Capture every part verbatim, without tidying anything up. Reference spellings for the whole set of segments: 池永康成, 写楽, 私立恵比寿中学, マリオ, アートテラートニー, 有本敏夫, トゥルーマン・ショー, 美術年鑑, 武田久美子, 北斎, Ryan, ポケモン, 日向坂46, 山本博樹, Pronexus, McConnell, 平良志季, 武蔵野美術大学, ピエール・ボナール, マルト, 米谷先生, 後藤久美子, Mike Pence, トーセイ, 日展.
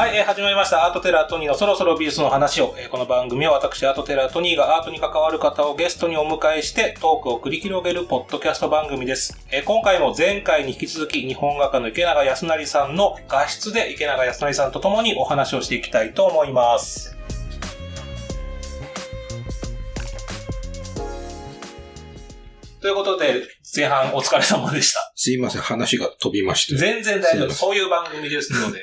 はい、えー、始まりましたアートテラートニーのそろそろ美術の話を、えー、この番組は私アートテラートニーがアートに関わる方をゲストにお迎えしてトークを繰り広げるポッドキャスト番組です。えー、今回も前回に引き続き日本画家の池永康成さんの画室で池永康成さんと共にお話をしていきたいと思います。ということで、前半お疲れ様でした。すいません、話が飛びまして。全然大丈夫。そういう番組ですので。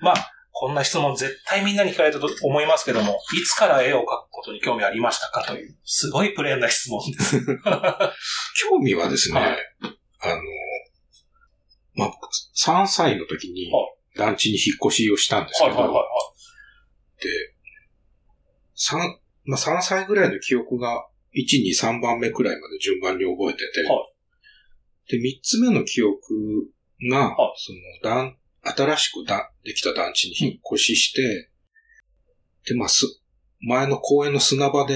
まあ、こんな質問絶対みんなに聞かれたと思いますけども、いつから絵を描くことに興味ありましたかという、すごいプレーンな質問です。興味はですね、はい、あの、まあ、さんさいの時に団地に引っ越しをしたんですけど、はいはいはいはい、で、3、まあ、さんさいぐらいの記憶が、いち、に、さんばんめくらいまで順番に覚えてて、はい、で、みっつめの記憶が、はい、その、新しくだできた団地に引っ越しして、うん、で、まあ、す、前の公園の砂場で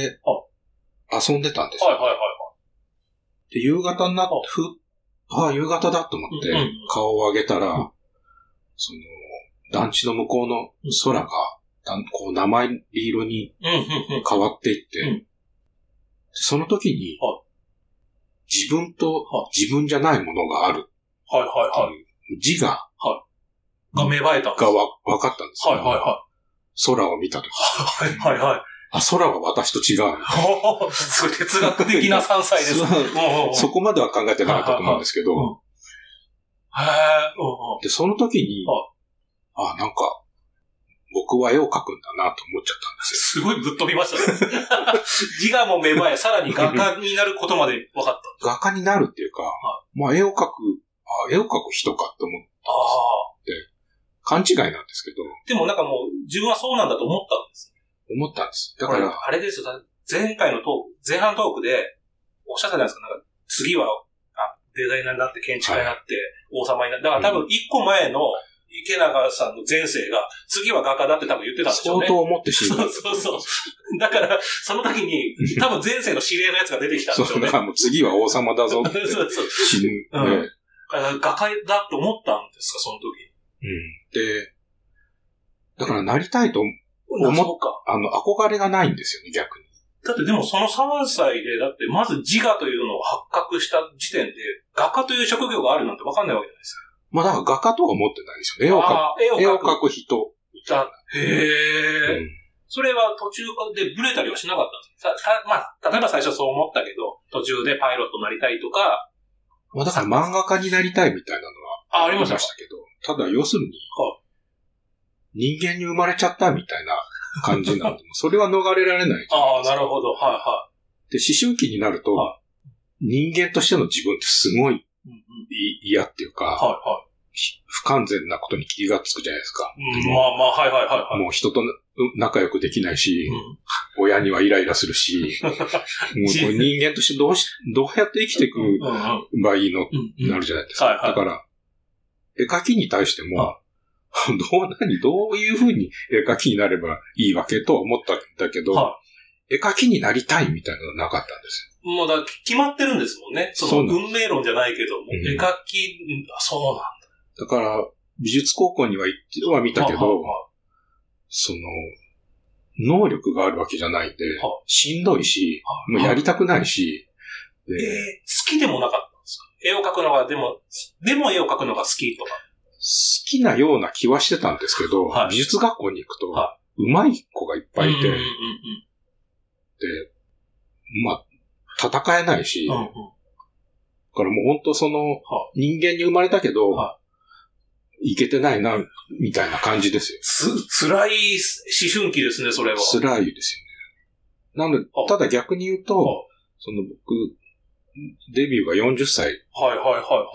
遊んでたんですよ。はいはいはいはい、で、夕方になって、ふ、ああ、夕方だと思って顔を上げたら、うん、その、団地の向こうの空が、うん、こう、生色に変わっていって、うんうんうんその時に、自分と自分じゃないものがある。はいはいはい。字が、はい、が芽生えたんです。がわ、わかったんですよ。はいはいはい。空を見た時。はいはいはい。あ、空は私と違う。すごい哲学的なさんさいです。そこまでは考えてなかったと思うんですけど。へぇで、その時に、あ、なんか、僕は絵を描くんだなと思っちゃったんですよ。すごいぶっ飛びましたね。自我も芽生え、さらに画家になることまで分かった。画家になるっていうか、はい、まあ絵を描く、あ、絵を描く人かと思って、勘違いなんですけど。でもなんかもう自分はそうなんだと思ったんです。思ったんです。だからあれですよ。前回のトーク、前半トークでおっしゃったじゃないですか。なんか次はあデザイナーになって建築家になって、はい、王様になって、だから多分一個前の、うん池永さんの前世が、次は画家だって多分言ってたんでしょうね。相当思って死んだ。そうそうそう。だから、その時に、多分前世の指令のやつが出てきたんでしょうね。そう、だからもう次は王様だぞって。そうそう。死ぬ、うんね。画家だって思ったんですか、その時。うん。で、だからなりたいと思った。あの、憧れがないんですよね、逆に。だってでもそのさんさいで、だってまず自我というのを発覚した時点で、画家という職業があるなんて分かんないわけじゃないですか。まあ、だから画家とは思ってないですよね。絵を描く。絵を描く人。だへぇ、うん、それは途中でブレたりはしなかったんですか？まあ、例えば最初そう思ったけど、途中でパイロットになりたいとか。まあ、だから漫画家になりたいみたいなのはありましたけど、ただ要するに、人間に生まれちゃったみたいな感じなんで、それは逃れられないじゃないですか。ああ、なるほど。はいはい。で、思春期になると、はい、人間としての自分ってすごい、嫌っていうか、はいはい、不完全なことに気がつくじゃないですか。うん、まあまあ、はいはいはい、はい。もう人と仲良くできないし、うん、親にはイライラするし、もう人間としてどうし、どうやって生きていくがいいのってなるじゃないですか。だから、絵描きに対しても、どう何、どういうふうに絵描きになればいいわけとは思ったんだけど、はい、絵描きになりたいみたいなのはなかったんですよ。もうだ、決まってるんですもんね。その運命論じゃないけども、絵描き、うん、そうなんだ。だから、美術高校には行っては見たけど、はははその、能力があるわけじゃないんで、しんどいし、もうやりたくないし、でえー、好きでもなかったんですか？絵を描くのが、でも、でも絵を描くのが好きとか。好きなような気はしてたんですけど、はい、美術学校に行くと、上手い子がいっぱいいて、で、まあ、戦えないし、うんうん、だからもう本当その、人間に生まれたけど、はいけてないな、みたいな感じですよ。つ、辛い思春期ですね、それは。辛いですよね。なので、ただ逆に言うと、その僕、デビューがよんじゅっさいで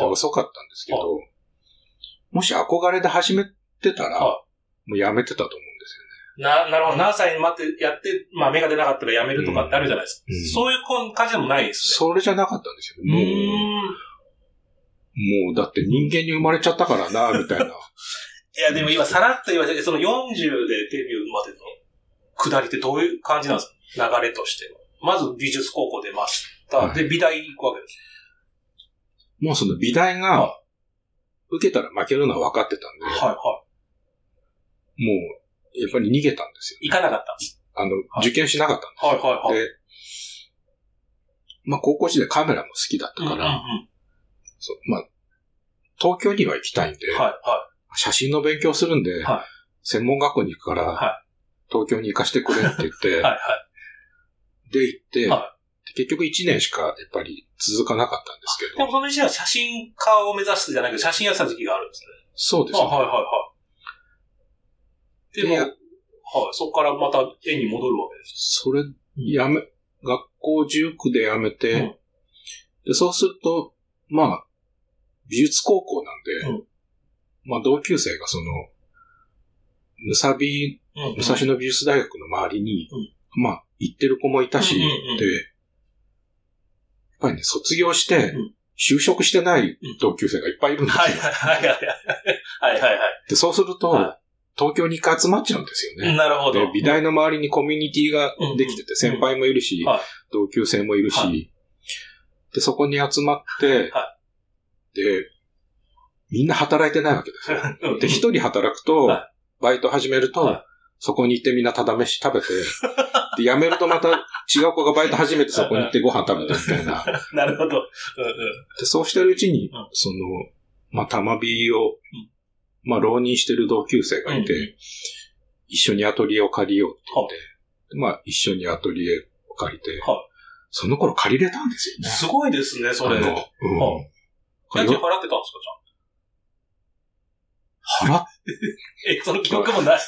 遅かったんですけど、はいはいはいはい、もし憧れで始めてたら、はい、もうやめてたと思うんですよね。な、なるほど。何歳に待ってやって、まあ、目が出なかったらやめるとかってあるじゃないですか。うんうん、そういう感じでもないですね。それじゃなかったんですよ。もう、うんもうだって人間に生まれちゃったからな、みたいな。いや、でも今さらっと言われて、そのよんじゅうでデビューまでの下りってどういう感じなんですか？流れとしては。まず美術高校出ました。はい、で、美大行くわけです。もうその美大が、受けたら負けるのは分かってたんで。はいはい。もう、やっぱり逃げたんですよ、ね。行かなかったんです。あの、はい、受験しなかったんですよ。はいはいはい。で、まあ、高校時代カメラも好きだったから、うんうんうん、そう、まあ、東京には行きたいんで、はいはい、写真の勉強するんで、はい、専門学校に行くから、はい、東京に行かせてくれって言って、はいはい、で行って、はい、結局いちねんしかやっぱり続かなかったんですけど。でもその時は写真家を目指すじゃなくて写真やってた時期があるんですね。そうですね。はいはいはい。でも、はい、そこからまた絵に戻るわけです。それ、やめ、学校じゅうきゅうで辞めて、うん、で、そうすると、まあ、美術高校なんで、うん、まあ同級生がその、むさび、武蔵野美術大学の周りに、うん、まあ行ってる子もいたし、うんうんうん、で、やっぱりね、卒業して、就職してない同級生がいっぱいいるんですよ。はいはいはいはい。はいはいはい。で、そうすると、はい、東京に集まっちゃうんですよね。なるほど。で、美大の周りにコミュニティができてて、うんうん、先輩もいるし、はい、同級生もいるし、はい、で、そこに集まって、はいで、みんな働いてないわけですよ。で、一人働くと、はい、バイト始めると、はい、そこに行ってみんなただ飯食べて、で、辞めるとまた違う子がバイト始めてそこに行ってご飯食べてみたいな。なるほど。で、そうしてるうちに、うん、その、まあ、玉美を、うん、まあ、浪人してる同級生がいて、うん、一緒にアトリエを借りようって言って、うん、まあ、一緒にアトリエを借りて、うん、その頃借りれたんですよね。すごいですね、それ。あの、うん。うん、家賃払ってたんですか、ちゃんと。払ってえ、その記憶もない。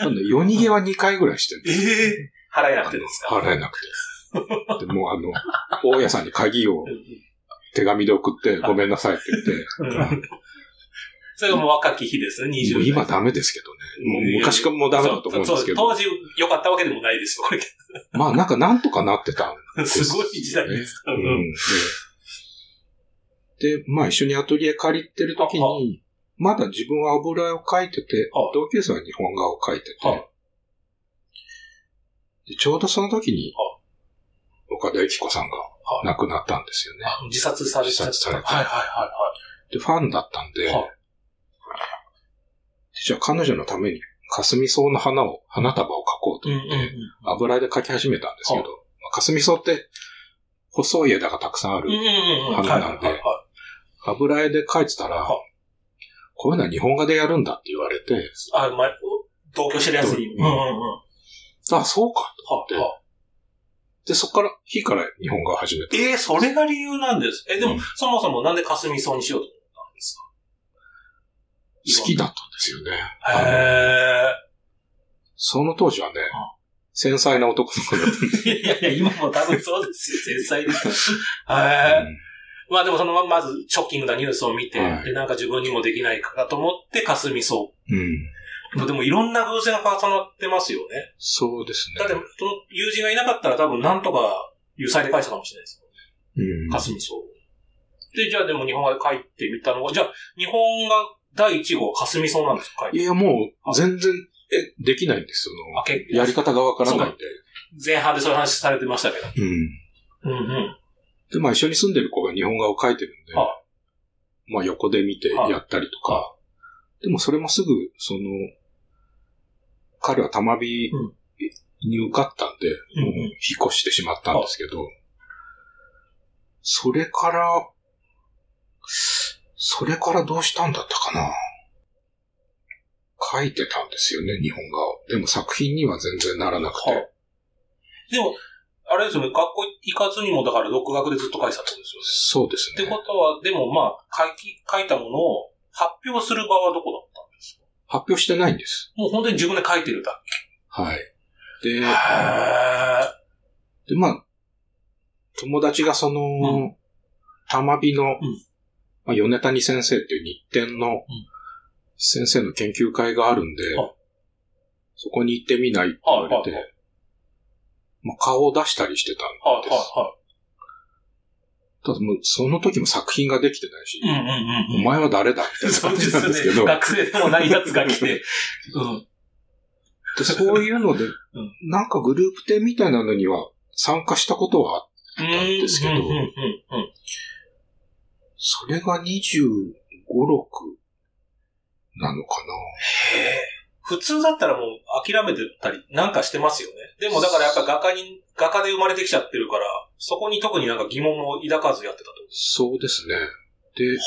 なんで、夜逃げはにかいぐらいしてるんです。えー、払えなくてですか？払えなくて。でもうあの、大家さんに鍵を手紙で送って、ごめんなさいって言って。それがもう若き日ですね、にじゅう代。今ダメですけどね。もう昔からもうダメだと思うんですけど。当時良かったわけでもないですよ、これ。まあなんかなんとかなってたんです、ね。すごい時代です。うん、でで、まあ一緒にアトリエ借りてるときに、まだ自分は油絵を描いてて、同級生は日本画を描いてて、でちょうどその時に、岡田幸子さんが亡くなったんですよね。自殺されちゃった。自殺されて。はいはいはいはい。で、ファンだったんで、じゃあ彼女のために、霞草の花を、花束を描こうと思って、油絵で描き始めたんですけど、霞草って細い枝がたくさんある花なんで、油絵で描いてたら、はあ、こういうのは日本画でやるんだって言われて、あ、まあ、同居してるやつに、うんうんうん、あ、そうかと思って、はあはあ、でそっから日から日本画を始めた。えー、それが理由なんです。え、でも、うん、そもそもなんで霞草にしようと思ったんですか。好きだったんですよね。へー。その当時はね、はあ、繊細な男の子だった。いやいや、今も多分そうですよ。繊細です。はい、うん。まあでもそのまずショッキングなニュースを見て、はい、でなんか自分にもできないかと思って霞草。うん。でもいろんな偶然が重なってますよね。そうですね。だってその友人がいなかったら多分なんとか油彩で描いたかもしれないですよね。うん。霞草。で、じゃあでも日本画で描いてみたのが、じゃあ日本画第一号霞草なんですか、描いて。いや、もう全然。え、できないんですよ。やり方がわからないんで。前半でそういう話されてましたけど。うん。うんうん。で、まあ一緒に住んでる子が日本画を描いてるんで、はあ、まあ横で見てやったりとか、はあ、でもそれもすぐ、その、彼は玉美に受かったんで、うん、もう引っ越してしまったんですけど、はあ、それから、それからどうしたんだったかな。書いてたんですよね、日本画を。でも作品には全然ならなくて。はあ、でも、あれですよね、学校行かずにもだから独学でずっと書いてたってことですよね。そうですね。ってことは、でもまあ、書き、書いたものを発表する場はどこだったんですか？発表してないんです。もう本当に自分で書いてるだけ。はい。で、で、まあ、友達がその、うん、玉美の、うん、まあ、米谷先生っていう日展の、うん、先生の研究会があるんで、そこに行ってみないって言われて、ああああ、まあ、顔を出したりしてたんです。ああああ、ただもうその時も作品ができてないし、うんうんうん、お前は誰だみたいな感じなんですけど。ね、学生でもないやつが来て。うん、でそういうので、うん、なんかグループ展みたいなのには参加したことはあったんですけど、それがにじゅうご、ろく、なのかな。へえ。普通だったらもう諦めてたりなんかしてますよね。でもだからやっぱ画家に、画家で生まれてきちゃってるから、そこに特になんか疑問を抱かずやってたと。そうですね。で、はあ、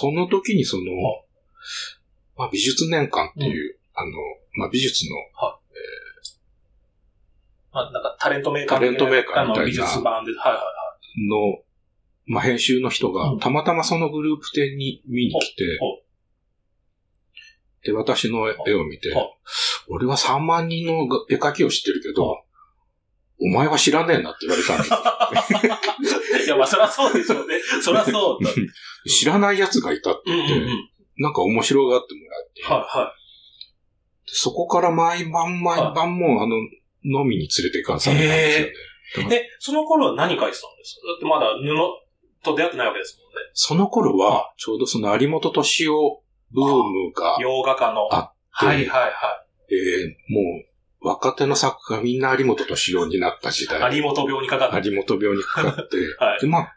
その時にその、まあ、美術年間っていう、うん、あの、まあ、美術の、はあえー、まあ、なんかタレントメーカーみたいな。タレントメーカーみたいな。美術版で、はいはいはい。の、まあ、編集の人が、たまたまそのグループ展に見に来て、うんで、私の絵を見て、俺はさんまん人の絵描きを知ってるけど、お前は知らねえなって言われたんです。いや、まあ、そりゃそうでしょうね。そりゃそうだ。知らない奴がいたって言って、うんうんうん、なんか面白がってもらって、はいはい、そこから毎晩毎晩も、はい、あの、飲みに連れて行かされたんですよね。で、その頃は何描いてたんですか？だってまだ布と出会ってないわけですもんね。その頃は、ちょうどその有本敏夫ブームがあって、洋画家の。はいはいはい。えー、もう、若手の作家がみんな有本敏夫になった時代。有本病にかかって。有本病にかかって。はい、で、まあ、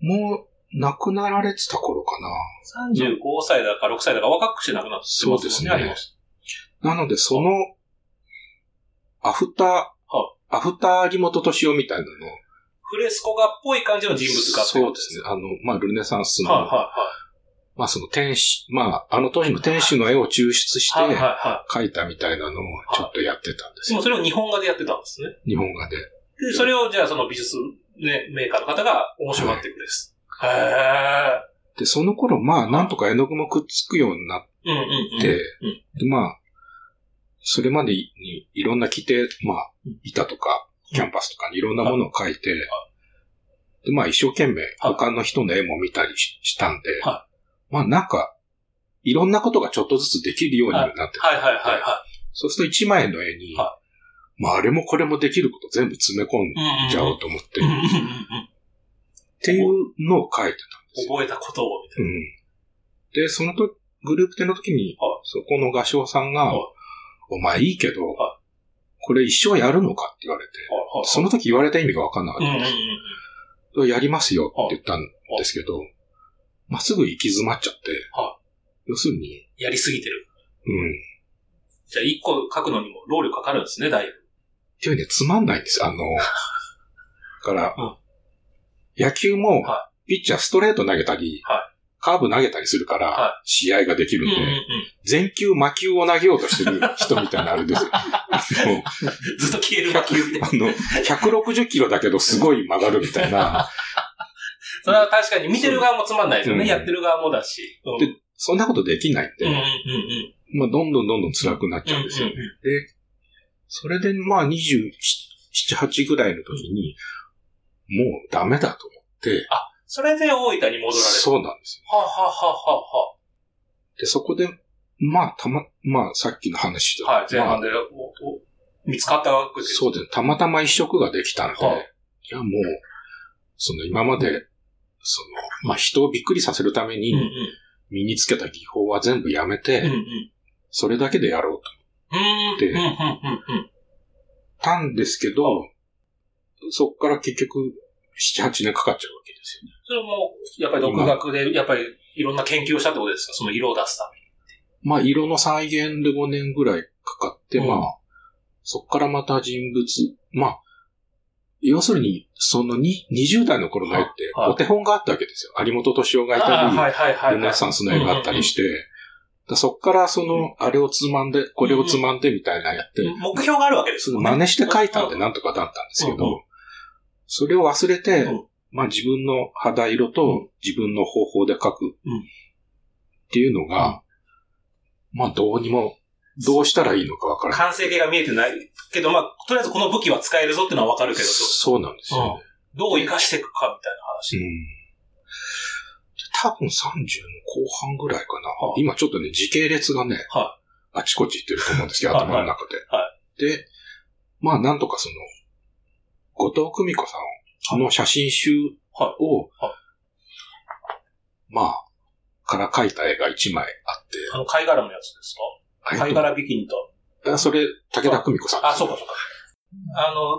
もう、亡くなられてた頃かな。さんじゅうごさいだかろくさいだか若くして亡くなってますもんね。そうですね。あります。なので、その、アフター、アフター有本敏夫みたいなの。フレスコ画っぽい感じの人物画って。そうですね。あの、まあ、ルネサンスの。はいはいはい。まあその天使、まああの当時の天使の絵を抽出して描いたみたいなのをちょっとやってたんですよ。はいはいはい、でもそれを日本画でやってたんですね。日本画で。で、それをじゃあその美術、ね、メーカーの方が面白がってくれです。はい、へー。で、その頃まあなんとか絵の具もくっつくようになって、でまあ、それまでにいろんな規定、まあ板とかキャンパスとかにいろんなものを描いて、でまあ一生懸命他の人の絵も見たりしたんで、はいまあなんか、いろんなことがちょっとずつできるようになってた、はい。はいはいはいはい。そうすると一枚の絵に、はい、まああれもこれもできること全部詰め込んじゃおうと思って、うんうんうん、っていうのを書いてたんですよ。覚えたことをみたいな。うん、で、そのとグループ展の時に、はい、そこの画商さんが、はい、お前いいけど、はい、これ一生やるのかって言われて、はいはい、その時言われた意味がわかんなかったんです、うんうんうん。やりますよって言ったんですけど、はいはいまっすぐ行き詰まっちゃって、はあ、要するにやりすぎてる。うん。じゃあ一個書くのにも労力かかるんですね、だいぶ。っていうね、つまんないんです。あの、から、うん、野球も、はい、ピッチャーストレート投げたり、はい、カーブ投げたりするから、はい、試合ができるんで、うんうんうん、全球魔球を投げようとしてる人みたいなあれですよ。ずっと消える魔球みたいな。あの、ひゃくろくじゅっキロだけどすごい曲がるみたいな。それは確かに見てる側もつまんないですよね。うん、やってる側もだし、うんで。そんなことできないんで、うんうんうん、まあどんどんどんどん辛くなっちゃうんですよね。うんうんうん、で、それでまあにじゅうなな、はちぐらいの時に、うん、もうダメだと思って。あ、それで大分に戻られる。そうなんですよ。はあ、はあはははあ、で、そこで、まあたま、まあさっきの話だと。はい、前半で、まあ、見つかったわけです。そうです。たまたま一色ができたんで、はあ、じゃあもう、その今まで、うんその、まあ、人をびっくりさせるために、身につけた技法は全部やめて、うんうん、それだけでやろうと思って、うんうんうん、たんですけど、そこから結局、なな、はちねんかかっちゃうわけですよね。それも、やっぱり独学で、やっぱりいろんな研究をしたってことですか？その色を出すために。まあ、色の再現でごねんぐらいかかって、うん、まあ、そこからまた人物、まあ、要するに、そのにじゅう代の頃の絵って、お手本があったわけですよ。有本敏夫がいたり、ルネサンスの絵があったりして、だそっからその、あれをつまんで、これをつまんでみたいなやって、目標があるわけですよね。真似して描いたんでなんとかだったんですけど、それを忘れて、まあ自分の肌色と自分の方法で描くっていうのが、まあどうにも、どうしたらいいのかわからない。完成形が見えてないけど、まあ、とりあえずこの武器は使えるぞってのはわかるけど。そうなんですよね、うん。どう活かしていくかみたいな話。うん。多分さんじゅうの後半ぐらいかな。はあ、今ちょっとね、時系列がね、はあ、あちこち行ってると思うんですけど、頭の中で。はい、で、まあ、なんとかその、後藤久美子さんの写真集を、はいはいはい、まあ、から描いた絵がいちまいあって。あの貝殻のやつですか？貝殻ビキニと。あ、それ、武田久美子さん、ね。あ、そうかそうか。あの、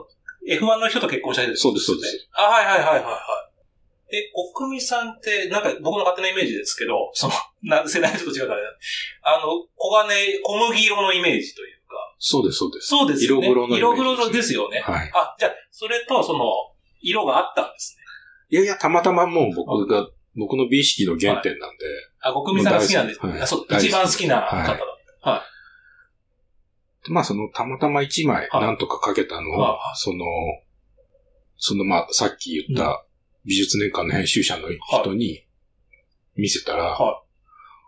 エフワン の人と結婚した人です、ね。そうです、そうです。あ、はいはいはいはい。え、おくみさんって、なんか僕の勝手なイメージですけど、その、な世代はちょっと違うから、ね、あの、黄金、小麦色のイメージというか。そうです、そうです。そうですよね。色黒のイメージ、ね。色黒ですよね。はい。あ、じゃあ、それとその、色があったんですね。いやいや、たまたまもう僕が、僕の美意識の原点なんで。はい、あ、国民さんが好きなんです、はい、あ、そう、一番好きな方だった。はい。はい、まあ、その、たまたま一枚、なんとかかけたのを、はいはい、その、その、まあ、さっき言った、美術年間の編集者の人に、見せたら、はいはい、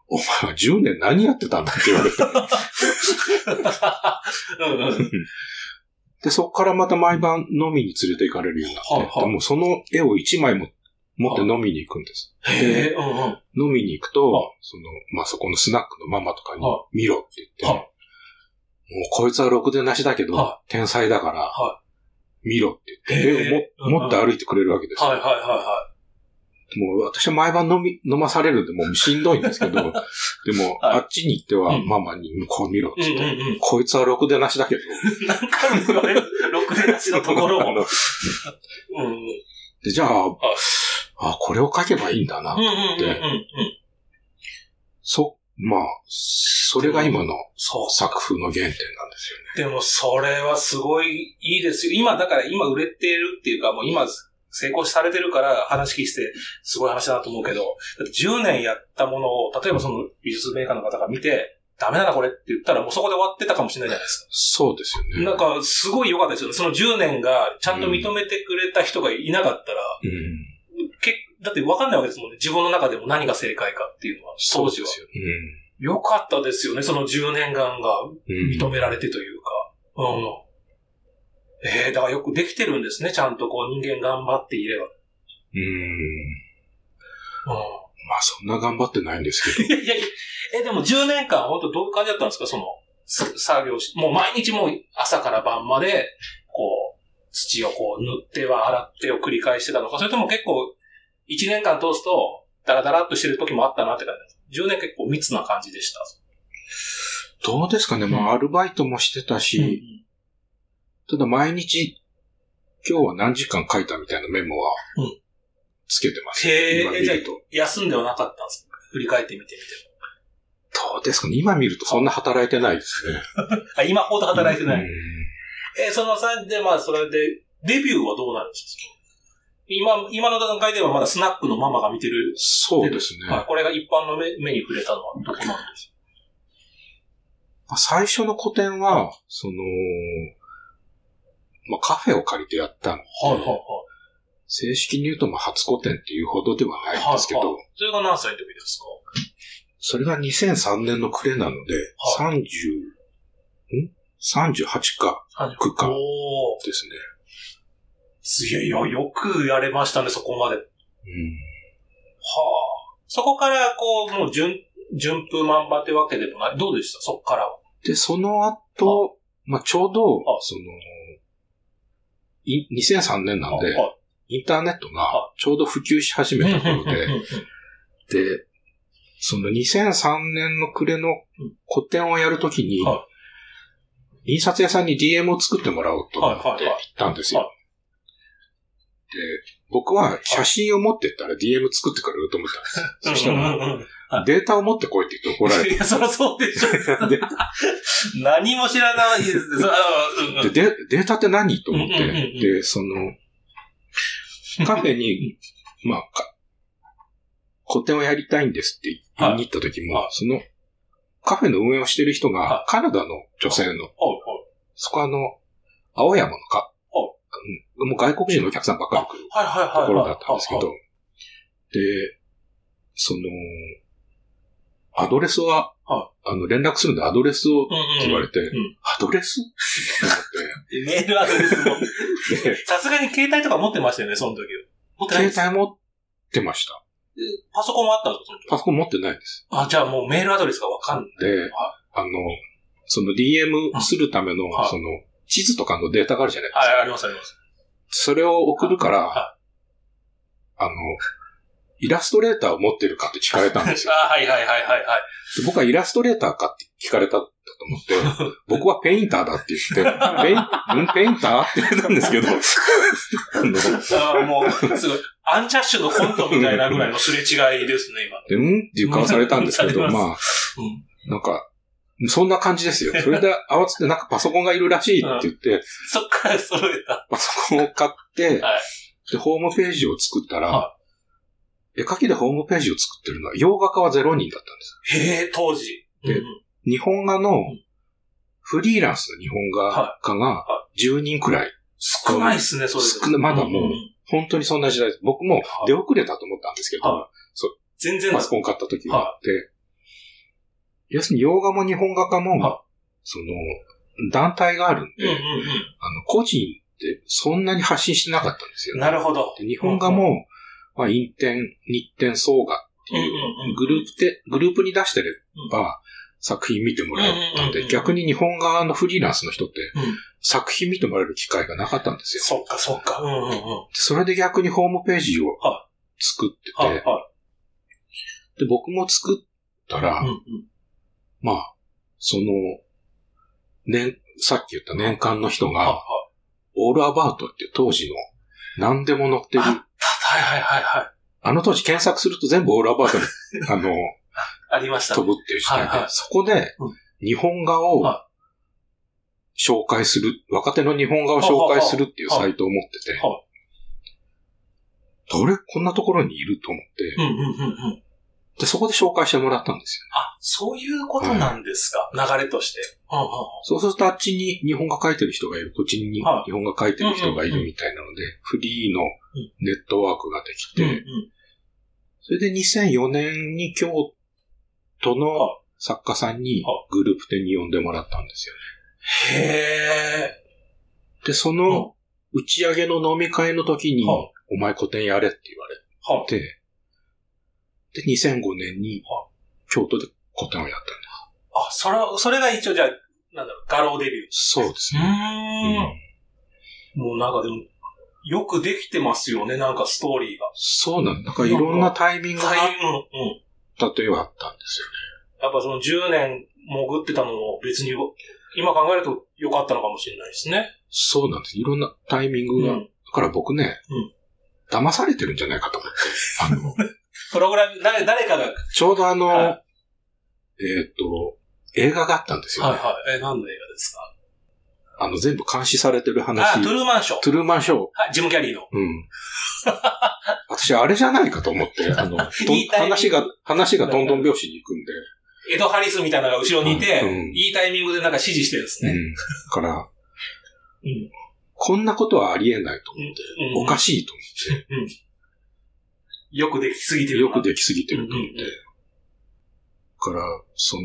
お前はじゅうねん何やってたんだって言われて。うんうん、で、そこからまた毎晩飲みに連れて行かれるようになって、はあはあ、もうその絵をいちまいも持って飲みに行くんです。はあ、で、うんうん、飲みに行くと、はあ、その、まあ、そこのスナックのママとかに見ろって言って、はあ、もうこいつはろくでなしだけど、はあ、天才だから、はあ、見ろって言って、絵を持って歩いてくれるわけですよ。はいはいはいはい。もう私は毎晩飲み、飲まされるんでもうしんどいんですけど、でも、はい、あっちに行ってはママにこう見ろって言って、うんうんうん、こいつはろくでなしだけど。何回も言われる、ろくでなしのところも。うん、でじゃあ、はい、あ、これを書けばいいんだなと思って、うんうんうんうん、そ、まあ、それが今の作風の原点なんですよね。でもそれはすごいいいですよ。今、だから今売れてるっていうか、もう今、成功されてるから話聞いてすごい話だなと思うけど、だってじゅうねんやったものを、例えばその美術メーカーの方が見て、ダメだなこれって言ったらもうそこで終わってたかもしれないじゃないですか。そうですよね。なんかすごい良かったですよね。そのじゅうねんがちゃんと認めてくれた人がいなかったら、うん、けだって分かんないわけですもんね。自分の中でも何が正解かっていうのは、当時は。そうですよね。うん、良かったですよね。そのじゅうねんかんが認められてというか。うん。うんええー、だからよくできてるんですね。ちゃんとこう人間頑張っていれば。うーん。うん、まあそんな頑張ってないんですけど。いやいやえ、でもじゅうねんかん本当どういう感じだったんですかその、作業し、もう毎日もう朝から晩まで、こう、土をこう塗っては洗ってを繰り返してたのか、それとも結構いちねんかん通すと、ダラダラっとしてる時もあったなって感じ。じゅうねん結構密な感じでした。どうですかね。うん、まあアルバイトもしてたし、うんうんただ毎日、今日は何時間書いたみたいなメモは、つけてます。うん、へえ、じゃあ休んではなかったんですか振り返ってみてみても。どうですかね今見るとそんな働いてないですね。あ今ほど働いてない。うんえー、そのさんで、まあそれで、デビューはどうなるんですか今、今の段階ではまだスナックのママが見てる。そうですね。はい、これが一般の 目, 目に触れたのはどこなんですか最初の個展は、その、まあ、カフェを借りてやったので、はいはいはい、正式に言うとまあ初個展っていうほどではないんですけど、はいはい、それが何歳の時ですか？それがにせんさんねんの暮れなので、はい、さんじゅう、ん ?さんじゅうはち か、きゅうかですね。すげえ、よくやれましたね、そこまで。うん、はあ。そこからこう、もう順、順風満帆ってわけでもない。どうでした？そこからは。で、その後、まあ、ちょうど、その、にせんさんねんなんで、インターネットがちょうど普及し始めた頃で、で、そのにせんさんねんの暮れの個展をやるときに、印刷屋さんに ディーエム を作ってもらおうと思って行ったんですよ。で、僕は写真を持ってったら ディーエム 作ってくれると思ったんです。そしたら、データを持ってこいって言って怒られて。いや、そりゃそうでしょ。何も知らないですね。で、データって何と思って、うんうんうんうん、で、その、カフェに、まあ、個展をやりたいんですって言いに行った時も、はい、その、カフェの運営をしてる人が、カナダの女性の、はいはい、そこはあの、青山のか、もう外国人のお客さんばっかり来るところだったんですけど、で、その、アドレスは、あの、連絡するんでアドレスをって言われて、うんうんうん、アドレスって思って。メールアドレスも。さすがに携帯とか持ってましたよね、その時は。携帯持ってました。パソコンはあったんですか？パソコン持ってないです。あ、じゃあもうメールアドレスがわかんない。で、あの、その ディーエム するための、その、地図とかのデータがあるじゃないですか。はい、ありますあります。それを送るから、あの、イラストレーターを持ってるかって聞かれたんですよ。あ、はいはいはいはい、はい。僕はイラストレーターかって聞かれたと思って、僕はペインターだって言って、ペイン、ペインターって言ったんですけど。ああ、もう、すごい。アンジャッシュのコントみたいなぐらいのすれ違いですね、今。で、うんっていう顔されたんですけど、ま, まあ、うん、なんか、そんな感じですよ。それで慌てて、なんかパソコンがいるらしいって言って、うん、そっから揃えた。パソコンを買って、はい、で、ホームページを作ったら、はい、絵描きでホームページを作ってるのは、洋画家はゼロにんだったんです。へえ、当時。で、うん、日本画の、フリーランスの日本画家がじゅうにんくらい。はいはい、少ないですね、それ。少ない。まだもう、うん、本当にそんな時代です。僕も出遅れたと思ったんですけど、はあ、そう、全然パソコン買った時があって、はあ、要するに洋画も日本画家も、はあ、その、団体があるんで、うんうんうん、あの、個人ってそんなに発信してなかったんですよ、ね。なるほど。日本画も、うんうん、まあ、陰天、日天、総画っていうグループで、グループに出してれば、うん、作品見てもらったんで、うんうんうん、逆に日本側のフリーランスの人って、うん、作品見てもらえる機会がなかったんですよ。そっかそっか、うんうんうん。それで逆にホームページを作ってて、はいはい、で僕も作ったら、うんうん、まあその年さっき言った年間の人が、はいはい、オールアバウトって当時の何でも載ってる、あった、はいはいはいはい、あの当時検索すると全部オールアバウトにあのありました、ね、飛ぶっていう時代で、はいはい、そこで、日本画を紹介する、はい、若手の日本画を紹介するっていうサイトを持ってて、はいはい、どれこんなところにいると思って、うんうんうんうん、で、そこで紹介してもらったんですよ、ね。あ、そういうことなんですか、はい、流れとして、はいはいはい。そうするとあっちに日本画描いてる人がいる、こっちに日本画描いてる人がいるみたいなので、はい、フリーのネットワークができて、うんうん、それでにせんよねんに京都との作家さんにグループ展に呼んでもらったんですよね。へー。で、その打ち上げの飲み会の時に、お前個展やれって言われて、で、にせんごねんに京都で個展をやったんです。あ、それは、それが一応じゃあ、なんだろう、画廊デビュー。そうですね。うーん、うん。もうなんかでも、よくできてますよね、なんかストーリーが。そうなんだ。だからいろんなタイミングがあって、例えばあったんですよね。やっぱそのじゅうねん潜ってたのも別に今考えると良かったのかもしれないですね。そうなんです。いろんなタイミングが、うん、だから僕ね、うん、騙されてるんじゃないかと思って、あのプログラム誰誰かがちょうどあの、はい、えっと映画があったんですよね。はいはい。え、何の映画ですか？あの全部監視されてる話。あ、トゥルーマンショー。トゥルーマンショー。はい、ジムキャリーの。うん。私あれじゃないかと思って、あのいい話が話がどんどん拍子に行くんで。エド・ハリスみたいなのが後ろにいて、うんうん、いいタイミングでなんか指示してるんですね。うん、だから、うん、こんなことはありえないと思って、うん、おかしいと思って、うんうん。よくできすぎてる。よくできすぎてると思って。うんうんうん、だからその。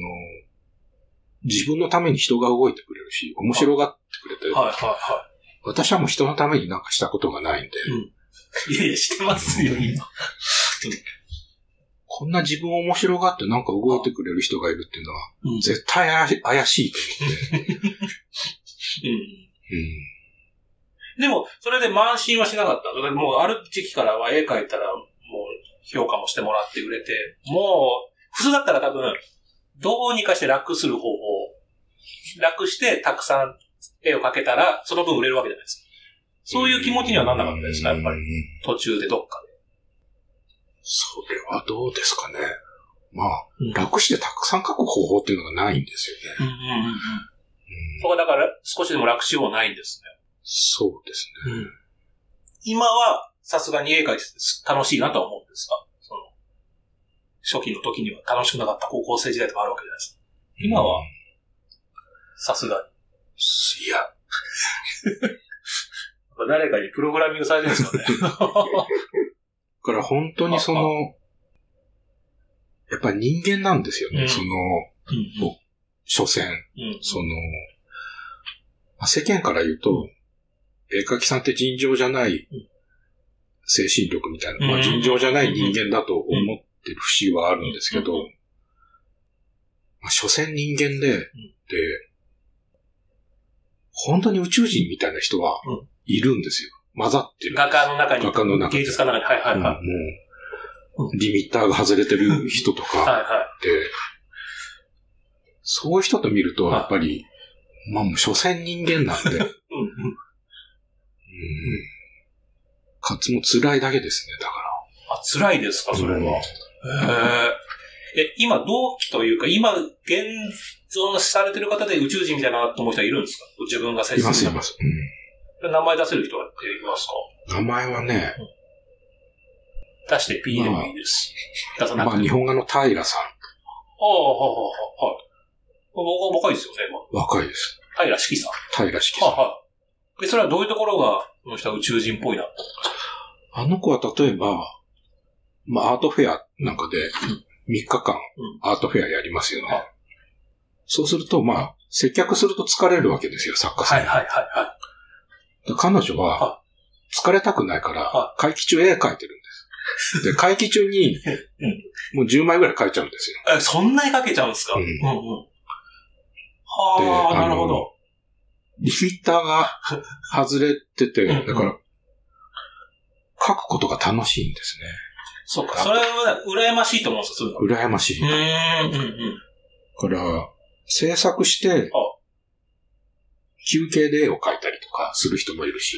自分のために人が動いてくれるし、面白がってくれて、はいはいはい、私はもう人のためになんかしたことがないんで、うん、いやいやしてますよ今こんな自分を面白がってなんか動いてくれる人がいるっていうのは、うん、絶対怪し、怪しいと思って、うんうん、でもそれで慢心はしなかった。もうある時期からは絵描いたらもう評価もしてもらってくれて、もう普通だったら多分どうにかして楽する方法、楽してたくさん絵を描けたら、その分売れるわけじゃないですか。そういう気持ちにはなんなかったですか、やっぱり。途中でどっかで。それはどうですかね。まあ、うん、楽してたくさん描く方法っていうのがないんですよね。うんうんうんうん。そこはだから少しでも楽しようはないんですね。そうですね。うん、今はさすがに絵描いて楽しいなとは思うんですか？初期の時には楽しくなかった高校生時代とかあるわけじゃないですか。今は、さすがに。いや。誰かにプログラミングされてるんですかね。だから本当にその、やっぱり人間なんですよね。うん、その、うん、所詮、うん、その、世間から言うと、絵描きさんって尋常じゃない精神力みたいな、うん、まあ、尋常じゃない人間だと思って、うんうんっていう節はあるんですけど、うんうん、まあ、所詮人間で、うん、で、本当に宇宙人みたいな人はいるんですよ。混ざってる。画家の中に。画家の中に。芸術家の中に。はいはいはい。もう、リミッターが外れてる人とかって、はいはい、そういう人と見るとやっぱり、はい、まあもう所詮人間なんで、うん、うん、かつも辛いだけですねだから。あ、辛いですかそれは。うん、へえ。え、今同期というか今現存されてる方で宇宙人みたいなと思う人はいるんですか？自分が接する。いますいます。うん、名前出せる人はっていますか？名前はね。うん、出して ピーエム いいです。まあ、出さなくて。まあ、日本画の平さん。ああ、はあ、はい。僕は若いですよね、今。若いです。平式さん。平式さん。はあ、はい。で、それはどういうところが、この人は宇宙人っぽいなって思いますか？あの子は例えば、まあ、アートフェアなんかで、みっかかん、アートフェアやりますよね。うんうん、そうすると、まあ、接客すると疲れるわけですよ、作家さん。はいはいはい、はい。で彼女は、疲れたくないから、会期中絵描いてるんです。で会期中にもうじゅうまいぐらい描いちゃうんですよ。え、そんなに描けちゃうんですか？うんうんうん、はあ、なるほど。リミッターが外れてて、だから描くことが楽しいんですね。そうか、それは羨ましいと思うんですよ。羨ましい。うーん、うんうん。から制作して休憩で絵を描いたりとかする人もいるし。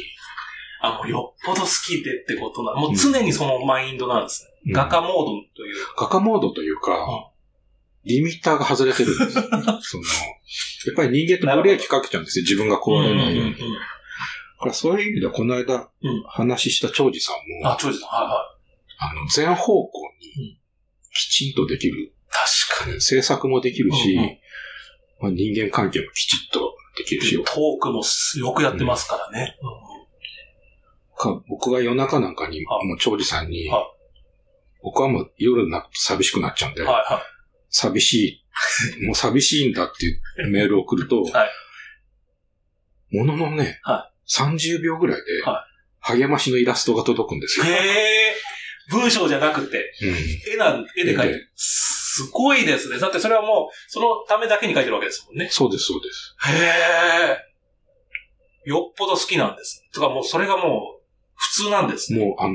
あ、もうよっぽど好きでってことな、もう常にそのマインドなんですね。うん、画家モードという。画家モードというか、うん、リミッターが外れてるんです。その、やっぱり人間とブレーキかけちゃうんですよ。自分が壊れないように。うんうんうん、だからそういう意味では、この間、うん、話した長治さんも、あ、長治さん、はいはい。あの、全方向にきちんとできる。確かに。制作もできるし、うんうん、まあ、人間関係もきちっとできるし。トークもよくやってますからね。うんうん、か僕が夜中なんかに、もう長治さんに、僕はもう夜になって寂しくなっちゃうんで、はいはい、寂しい、もう寂しいんだっていうメールを送ると、はい、もののね、はい、さんじゅうびょうぐらいで、励ましのイラストが届くんですよ。へー、文章じゃなくて、うん、絵なん、絵で描いて、すごいですね。だってそれはもう、そのためだけに描いてるわけですもんね。そうです、そうです。へー、よっぽど好きなんです。とかもうそれがもう、普通なんですね。もうあの、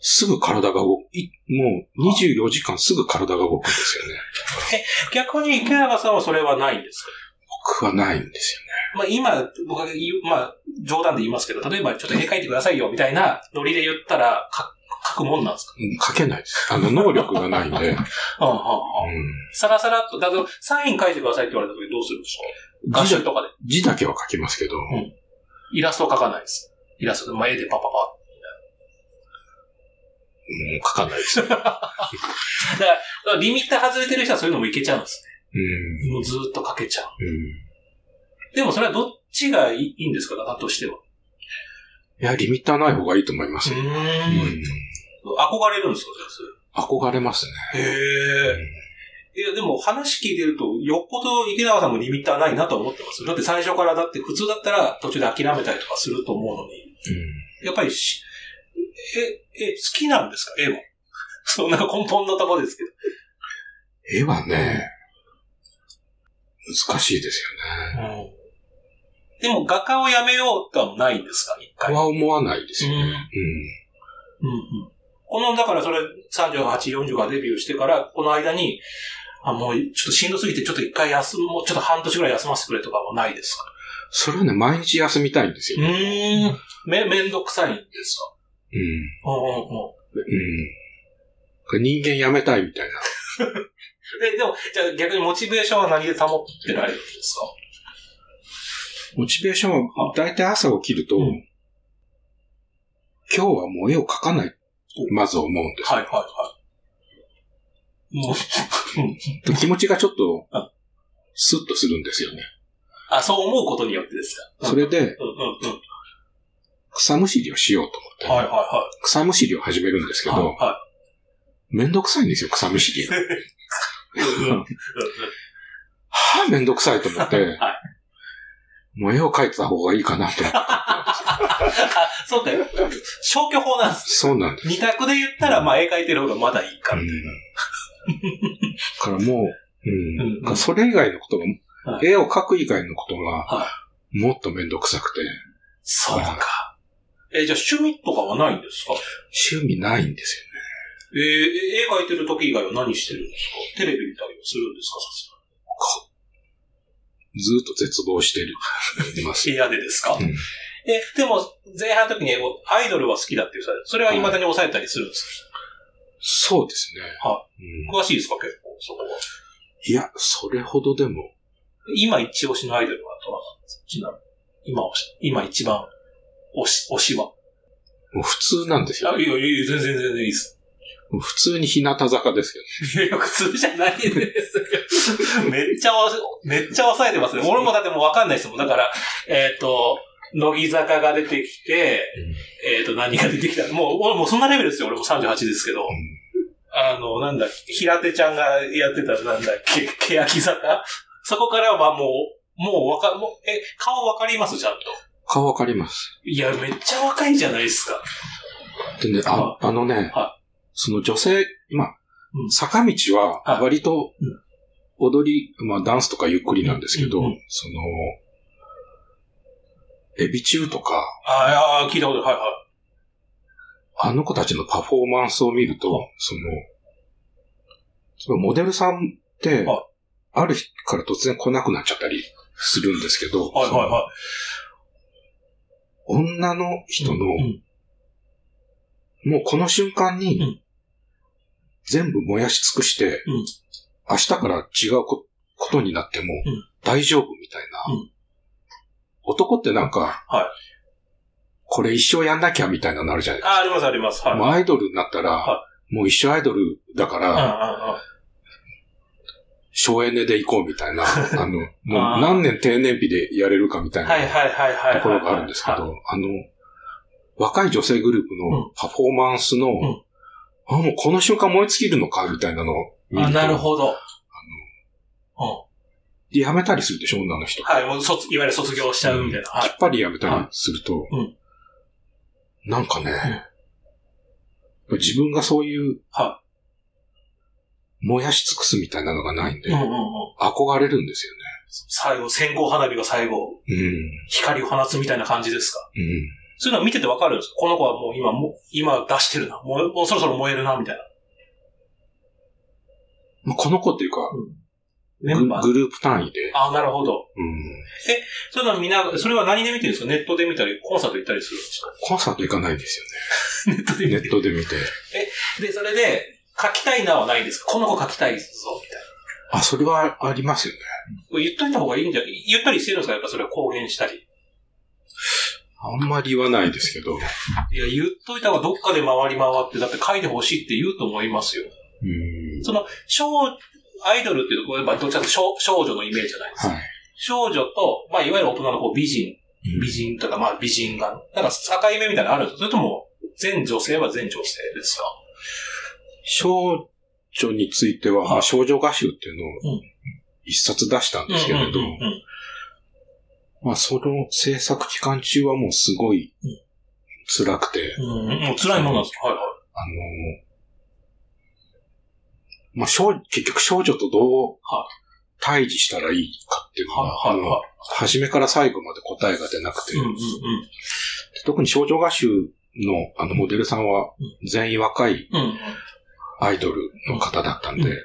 すぐ体が動く。もうにじゅうよじかんすぐ体が動くんですよね。え、逆に池永さんはそれはないんですか？僕はないんですよね。まあ今、僕は、まあ冗談で言いますけど、例えばちょっと絵描いてくださいよみたいなノリで言ったら、か描くもんなんですか？うん、描けないです。あの、能力がないんで。さらさらっと、だからサイン描いてくださいって言われた時どうするんですか？画集とかで。字だけは描きますけど、うん、イラストは描かないです。イラストの絵でパパパみたいな。もう描かないです。だから、リミッター外れてる人はそういうのもいけちゃうんですね。うん、もうずっと描けちゃう。うん、でもそれはどっちがいいんですか、画家としては。いや、リミッターない方がいいと思います。うーん、うん、憧れるんですか、それ。憧れますね。へえ。いや、でも話聞いてると、よっぽど池永さんもリミッターないなと思ってます。だって最初からだって普通だったら途中で諦めたりとかすると思うのに。うん、やっぱりし、え、え、好きなんですか？絵は。そんな根本のとこですけど。絵はね、難しいですよね。うん、でも画家をやめようとはないんですか？一回。は思わないですよね。うん。うん、うんうん。この、だからそれさんじゅうはち、よんじゅうがデビューしてから、この間に、あ、もうちょっとしんどすぎてちょっと一回休む、もうちょっと半年ぐらい休ませてくれとかはないですか？それはね、毎日休みたいんですよ。うーん。め、めんどくさいんですか？うん。うんうんうん。人間やめたいみたいな。え、でも、じゃあ逆にモチベーションは何で保ってられるんですか？モチベーションは、だいたい朝起きると、うん、今日はもう絵を描かない。まず思うんです。はいはいはい。気持ちがちょっと、スッとするんですよね。あ、そう思うことによってですか？それで、草むしりをしようと思って、ね、はいはいはい、草むしりを始めるんですけど、はいはい、めんどくさいんですよ、草むしり。はぁ、めんどくさいと思って、はい、もう絵を描いてた方がいいかなと思って。あ、そうか。消去法なんです。そうなんです。二択で言ったら、まあ、絵描いてる方がまだいいかみたいな。うん、からもう、うんうんうん、それ以外のことが、はい、絵を描く以外のことが、はい、もっとめんどくさくて。そうか。え、じゃあ趣味とかはないんですか？趣味ないんですよね。えー、絵描いてる時以外は何してるんですか？テレビ見たりはするんですか？さすがにずっと絶望してる。嫌でですか？うん、え、でも前半の時にアイドルは好きだっていうさ、それは未だに抑えたりするんですか？はい、そうですね。はい、うん。詳しいですか？結構そこは。いや、それほどでも。今一押しのアイドルはどうなんですか？ちなみに今今一番推し推しは？もう普通なんですよ、ね。あ、いやいや全然全然いいです。普通に日向坂ですけど。いや、普通じゃないですよ。めっちゃ、めっちゃ抑えてますね。俺もだってもうわかんないですもん。だから、えっ、ー、と、乃木坂が出てきて、えっ、ー、と、何が出てきたの？もう、俺もうそんなレベルですよ。俺もさんじゅうはちですけど。あの、なんだっけ、平手ちゃんがやってた、なんだっけ、欅坂？そこからはもう、もうわか、もう、え、顔わかりますちゃんと。顔わかります。いや、めっちゃ若いんじゃないですか。でね、あ、あのね、はい、その女性、まあ、坂道は割と踊り、まあダンスとかゆっくりなんですけど、その、エビ中とか、ああ、聞いたこと、はいはい。あの子たちのパフォーマンスを見ると、その、そのモデルさんって、ある日から突然来なくなっちゃったりするんですけど、はいはいはい。女の人の、もうこの瞬間に、全部燃やし尽くして、うん、明日から違うことになっても大丈夫みたいな。うん、男ってなんか、はい、これ一生やんなきゃみたいなのあるじゃないですか。あ、ありますあります。はい、もうアイドルになったら、はい、もう一生アイドルだから、省エネで行こうみたいな、あの、もう何年低燃費でやれるかみたいなところがあるんですけど、あの、若い女性グループのパフォーマンスの、うんうん、あ、もうこの瞬間燃え尽きるのかみたいなのを見ると。あ、なるほど。あの、うん、で、辞めたりするでしょ、女の人。はい、もう卒、いわゆる卒業しちゃうみたいな。うん、きっぱり辞めたりすると、はい、なんかね、うん、自分がそういう、はい、燃やし尽くすみたいなのがないんで、うんうんうん、憧れるんですよね。最後、線香花火が最後、うん、光を放つみたいな感じですか。うん、そういうのを見ててわかるんですか？この子はもう今、も今出してるな。もう、もうそろそろ燃えるな、みたいな。この子っていうか、うん、メンバー グ, グループ単位で。ああ、なるほど。うん、え、そういうのみんな、それは何で見てるんですか？ネットで見たり、コンサート行ったりするんですか？コンサート行かないですよね。ネットで見て。ネットで見て。え、で、それで、書きたいなはないですか？この子書きたいぞ、みたいな。あ、それはありますよね。言っといた方がいいんじゃない？言ったりしてるんですか？やっぱそれは公言したり。あんまり言わないですけど。いや、言っといたらどっかで回り回って、だって書いてほしいって言うと思いますよ。うん、その、少、アイドルっていうと、やっぱどっちかというと少、少女のイメージじゃないですか。はい、少女と、まあ、いわゆる大人のこう美人、美人とか、まあ、美人が、なんか境目みたいなのあるんですか？それとも、全女性は全女性ですか？少女については、まあ、少女画集っていうのを一冊出したんですけれど、まあ、その制作期間中はもうすごい辛くて。うん、もう辛いものなんですか？はいはい。あの、まあ、少、結局少女とどう対峙したらいいかっていうのは、あの、初めから最後まで答えが出なくて。うんうんうん、で、特に少女画集のあのモデルさんは全員若いアイドルの方だったんで、うんうん、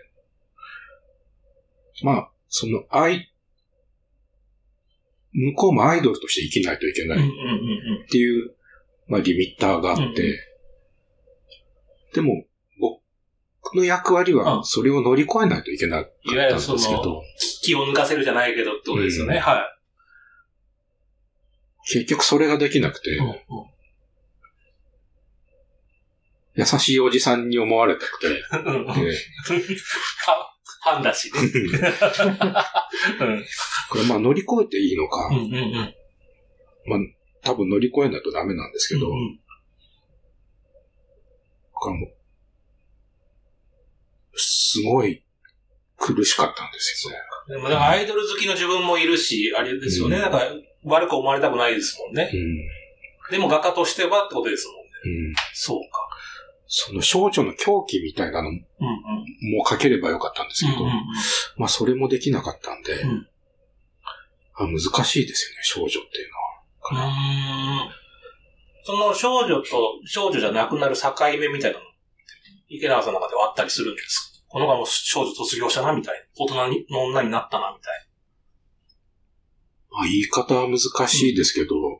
まあ、そのアイ、向こうもアイドルとして生きないといけないっていう、まあ、リミッターがあって、でも、僕の役割はそれを乗り越えないといけなかったんですけど。気を抜かせるじゃないけどってことですよね、うん、はい。結局それができなくて、うんうん、優しいおじさんに思われたくて、ファンだしね。これまあ乗り越えていいのか、うんうんうん、まあ多分乗り越えないとダメなんですけど、うんうん、これもすごい苦しかったんですよね。でもなんかアイドル好きの自分もいるし、あれですよね、うん、なんか悪く思われたくないですもんね。うん、でも画家としてはってことですもんね。うん、そうか。その少女の狂気みたいなのも書ければよかったんですけど、うんうん、まあそれもできなかったんで、うん、あ、難しいですよね、少女っていうのは。うーん、その少女と少女じゃなくなる境目みたいなの、池永さんの中ではあったりするんですか？この子も少女卒業したなみたいな、大人の女になったなみたいな。まあ言い方は難しいですけど、うん、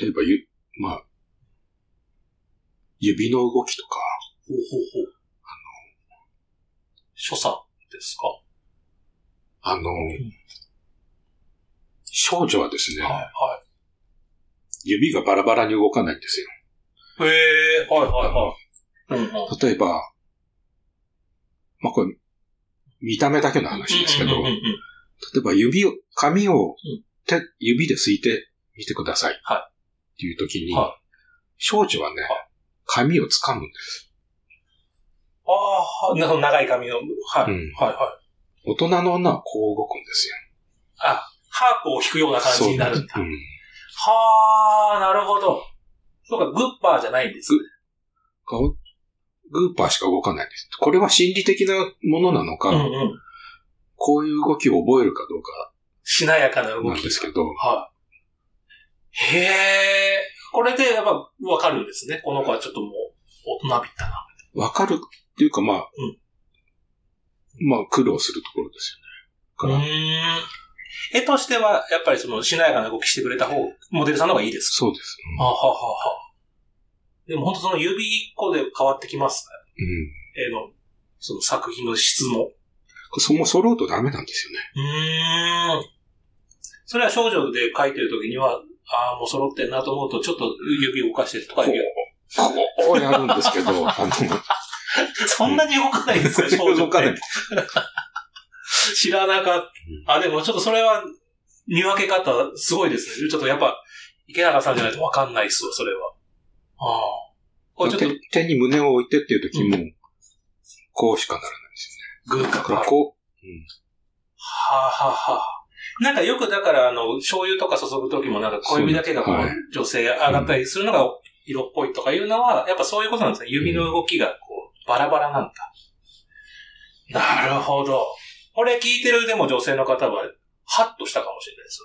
例えばゆまあ指の動きとか、ほうほうほう、あの所作ですか？あの、うん、少女はですね、はいはい、指がバラバラに動かないんですよ。へえ、はいはいはい。うんうん、例えば、まあこれ見た目だけの話ですけど、例えば指を髪を手、うん、指ですいてみてくださいっていう時に、はい、少女はね、はい、髪を掴むんです。ああ、長い髪の、はい、うん、はいはい。大人の女はこう動くんですよ。あ、ハープを弾くような感じになるんだ。うん、はあ、なるほど。そうか、グッパーじゃないんですね。グッパーしか動かないんです。これは心理的なものなのか、うんうん、こういう動きを覚えるかどうか。しなやかな動きなんですけど。はい。へえ、これでやっぱ分かるんですね。この子はちょっともう大人びたな。分かるっていうかまあ、うん、まあ苦労するところですよね。からうーん。絵としてはやっぱりそのしなやかな動きしてくれた方、モデルさんの方がいいですか？そうです。うん、あははは。でも本当その指一個で変わってきますね。うん。絵の、その作品の質も。そも揃うとダメなんですよね。うーん。それは少女で描いてるときには、ああ、もう揃ってんなと思うと、ちょっと指動かしてとか言う。こうやるんですけど、あの、そんなに動かないんですよ、少女。動かない。知らなかった。あ、でもちょっとそれは、見分け方すごいですね。ちょっとやっぱ、池永さんじゃないとわかんないっすわ、それは。ああ、ちょっと手に胸を置いてっていう時も、うん、こうしかならないですよね。グーかこう。うん、はあ、ははあ、なんかよくだからあの醤油とか注ぐ時もなんか小指だけがこう、はい、女性上がったりするのが色っぽいとかいうのは、うん、やっぱそういうことなんですね。指の動きがこうバラバラなんだ。うん、なるほど。これ聞いてるでも女性の方はハッとしたかもしれないです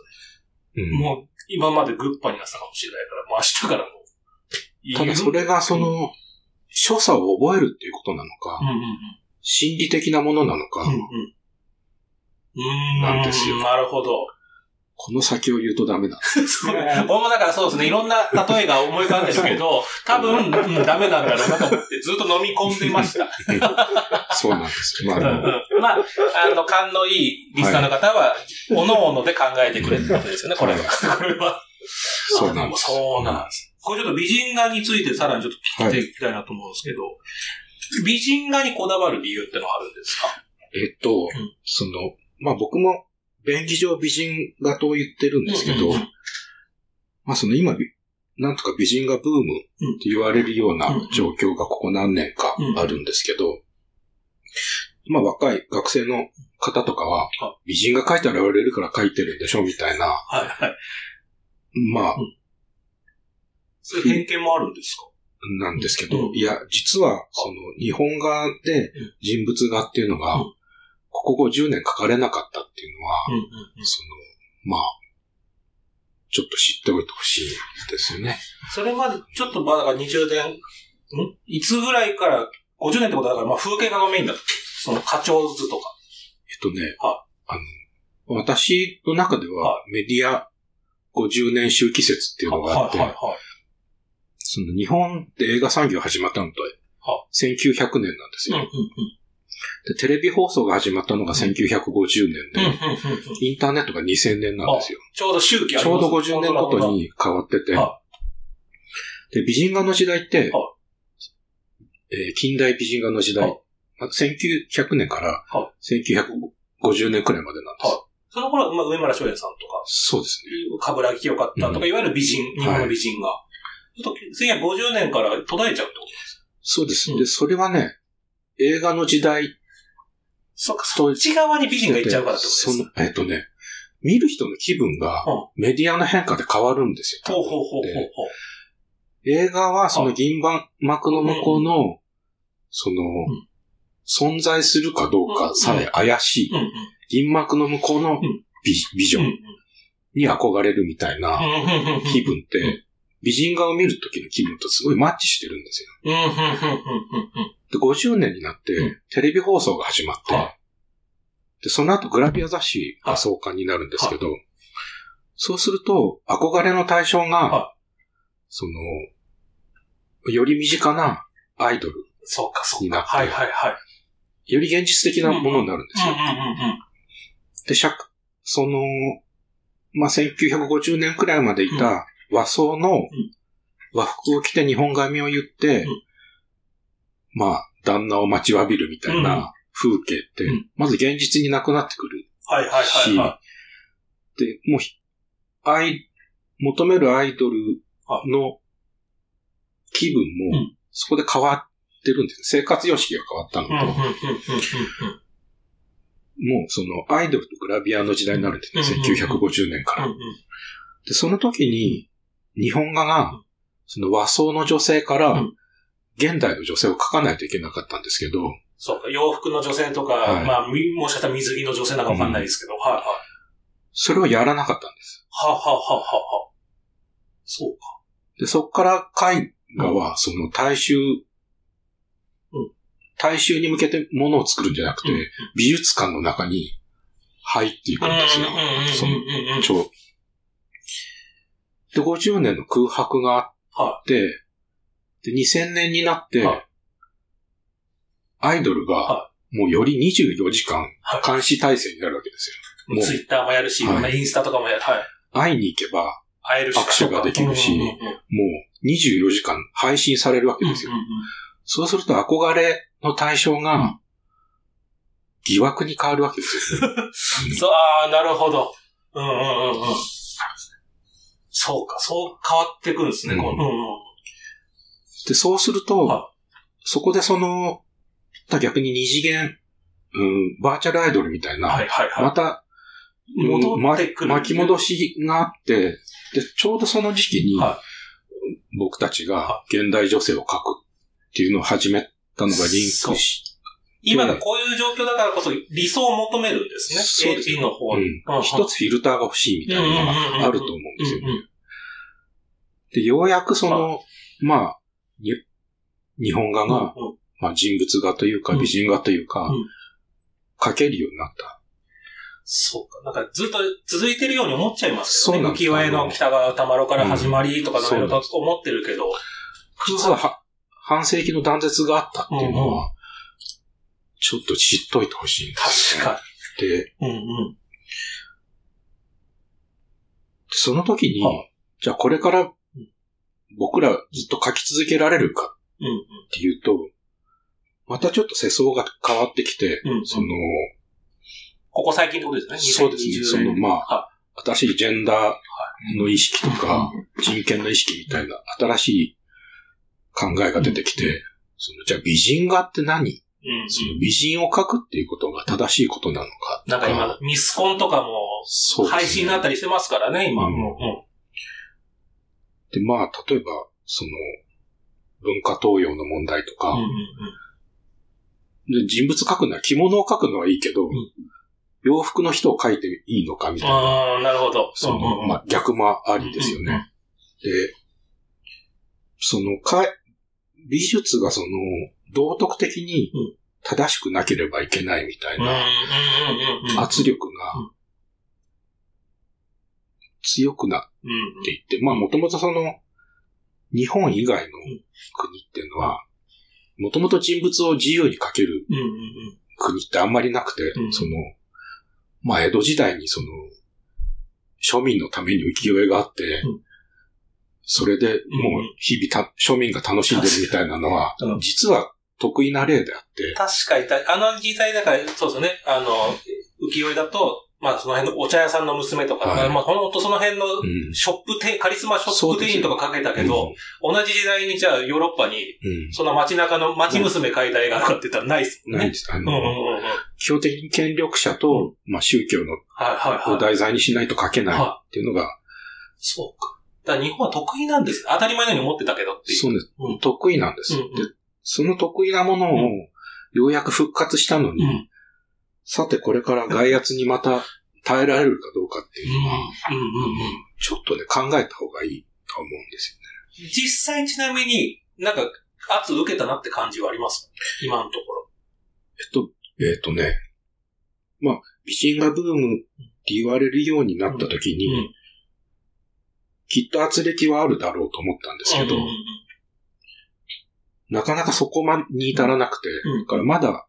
よね。うん、もう今までグッパになったかもしれないから、もう明日からも。ただそれがその所作を覚えるっていうことなのか、うんうんうん、心理的なものなのか、うんうん、なんですよ。うん、なるほど。この先を言うとダメなんですね。僕もだからそうですね、いろんな例えが思い浮かんでるけど、多分ダメなんだろうなと思ってずっと飲み込んでました。そうなんですよ。まあ、あの、まあ、あの勘のいいリスナーの方は、はい、おのおので考えてくれってことですよね、これは。はい、これは。そうなんです。そうなんです。これちょっと美人画についてさらにちょっと聞いていきたいなと思うんですけど、はい、美人画にこだわる理由ってのはあるんですか？えっと、うん、その、まあ、僕も便宜上美人画と言ってるんですけど、うんうんうん、まあ、その今、なんとか美人画ブームって言われるような状況がここ何年かあるんですけど、うんうんうん、まあ、若い学生の方とかは、美人画描いたら売れるから描いてるんでしょみたいな、はいはい、まあ、うん、そういう偏見もあるんですか？なんですけど、うん、いや、実は、その、日本画で人物画っていうのが、うん、ここごじゅうねん描かれなかったっていうのは、うんうんうん、その、まあ、ちょっと知っておいてほしいですよね。それまで、ちょっとまあ、だからにじゅうねん、んいつぐらいから、ごじゅうねんってことだから、まあ、風景画がメインだと。その、花鳥図とか。えっとね、あの、私の中では、メディアごじゅうねん周期説っていうのがあって、はいはいはい、その日本って映画産業始まったのとせんきゅうひゃくねんなんですよ、うんうんうん、でテレビ放送が始まったのがせんきゅうひゃくごじゅうねんで、うんうんうんうん、インターネットがにせんねんなんですよ。ちょうど周期あります。ちょうどごじゅうねんごとに変わってて、で美人画の時代って、えー、近代美人画の時代、せんきゅうひゃくねんからせんきゅうひゃくごじゅうねんくらいまでなんです。その頃、まあ、上村松園さんとか、そうですね、冠城清方とか、うん、いわゆる美人、日本の美人が、はい、せんきゅうひゃくごじゅうねんから途絶えちゃうってことです。そうです、うん。で、それはね、映画の時代。そっか、そっち側に美人がいっちゃうからってことです。その、えっとね、見る人の気分がメディアの変化で変わるんですよ。ほうほうほうほう。映画はその銀幕の向こうの、その、うん、存在するかどうかさえ怪しい。うんうん、銀幕の向こうの ビ、うん、ビジョンに憧れるみたいな気分って、うんうん、美人画を見るときの気分とすごいマッチしてるんですよ。で、ごじゅうねんになって、うん、テレビ放送が始まって、はあ、で、その後グラビア雑誌が創刊になるんですけど、はあ、そうすると、憧れの対象が、はあ、その、より身近なアイドルになって、はいはいはい、より現実的なものになるんですよ。で、しゃく、その、まあ、せんきゅうひゃくごじゅうねんくらいまでいた、うん、和装の和服を着て日本髪を言って、うん、まあ、旦那を待ちわびるみたいな風景って、うん、まず現実になくなってくるし、はいはいはいはい、で、もう、愛、求めるアイドルの気分もそこで変わってるんです。生活様式が変わったのと。もうそのアイドルとグラビアの時代になるんですね、せんきゅうひゃくごじゅうねんから。で、その時に、日本画が、その和装の女性から、現代の女性を描かないといけなかったんですけど。うん、そうか、洋服の女性とか、はい、まあ、もしかしたら水着の女性なんかわかんないですけど、うん、はいはい。それをやらなかったんです。はあ、はあはははあ、そうか。で、そこから絵画は、その大衆、うん、大衆に向けてものを作るんじゃなくて、うん、美術館の中に入っていくんですよ。その、ちょで、ごじゅうねんの空白があって、はい、で、にせんねんになって、はい、アイドルが、もうよりにじゅうよじかん、監視体制になるわけですよ。はい、もうツイッターもやるし、はい、インスタとかもやる。はい、会いに行けば、握手ができるし、うんうんうん、もうにじゅうよじかん配信されるわけですよ。うんうんうん、そうすると憧れの対象が、疑惑に変わるわけですよ、ね。そう、ああ、なるほど。うんうんうんうん。そうか、そう変わってくるんですね、うん、この、うんうん。で、そうすると、そこでその、逆に二次元、うん、バーチャルアイドルみたいな、はいはいはい、また、戻ってくる、巻き戻しがあって、で、ちょうどその時期に、はい、僕たちが現代女性を描くっていうのを始めたのがリンクし、今がこういう状況だからこそ理想を求めるんですね。そうですね。エーピーの方に。うんうん、一つフィルターが欲しいみたいなのがあると思うんですよね。うんうん、で、ようやくその、まあ、まあ、日本画が、うんうん、まあ、人物画というか美人画というか、うんうん、描けるようになった。そうか。なんかずっと続いてるように思っちゃいますよね。そうなんです。浮世絵の北川玉郎から始まりとかのようなこと思ってるけど。実は半世紀の断絶があったっていうのは、うんうん、ちょっと知っといてほしいんですよ、ね。確かに。で、うんうん、その時に、はあ、じゃあこれから僕らずっと書き続けられるかっていうと、うんうん、またちょっと世相が変わってきて、うんうん、その、ここ最近ってことですね。そうですね。その、まあ、はあ、新しいジェンダーの意識とか、人権の意識みたいな新しい考えが出てきて、うんうん、そのじゃあ美人画って何？うんうん、その美人を描くっていうことが正しいことなのか。なんか今、ミスコンとかも配信になったりしてますからね、今も、うん。で、まあ、例えば、その、文化盗用の問題とか、うんうんうん、で人物描くのは、着物を描くのはいいけど、うん、洋服の人を描いていいのかみたいな。ああ、なるほど。その、うんうん、まあ、逆もありですよね。うんうんうん、で、その、か、美術がその、道徳的に正しくなければいけないみたいな圧力が強くなっていって、まあもともとその日本以外の国っていうのは、もともと人物を自由に描ける国ってあんまりなくて、その、まあ江戸時代にその庶民のために浮世絵があって、それでもう日々た庶民が楽しんでるみたいなのは、実は、得意な例であって。確かに、あの時代だから、そうですね。あの、浮世絵だと、まあその辺のお茶屋さんの娘とか、はい、まあほんとその辺のショップ店、うん、カリスマショップ店員とか描けたけど、ね、うん、同じ時代にじゃあヨーロッパに、うん、その街中の街娘描いた絵があるかって言ったらないですもんね。ないです。あの、うんうんうん、基本的に権力者と、まあ宗教の、を題材にしないと描けないっていうのが。はいはいはい、そうか。だから日本は得意なんです。当たり前のように思ってたけどっていう。そうです。うん、得意なんです。うんうん、で、その得意なものをようやく復活したのに、うん、さてこれから外圧にまた耐えられるかどうかっていうのは、うんうんうんうん、ちょっとね考えた方がいいと思うんですよね。実際ちなみになんか圧受けたなって感じはありますか？今のところ。えっと、えっとね、まあ、美人がブームって言われるようになった時に、うんうん、きっと圧力はあるだろうと思ったんですけど、うんうんうん、なかなかそこまでに至らなくて、うん、だからまだ、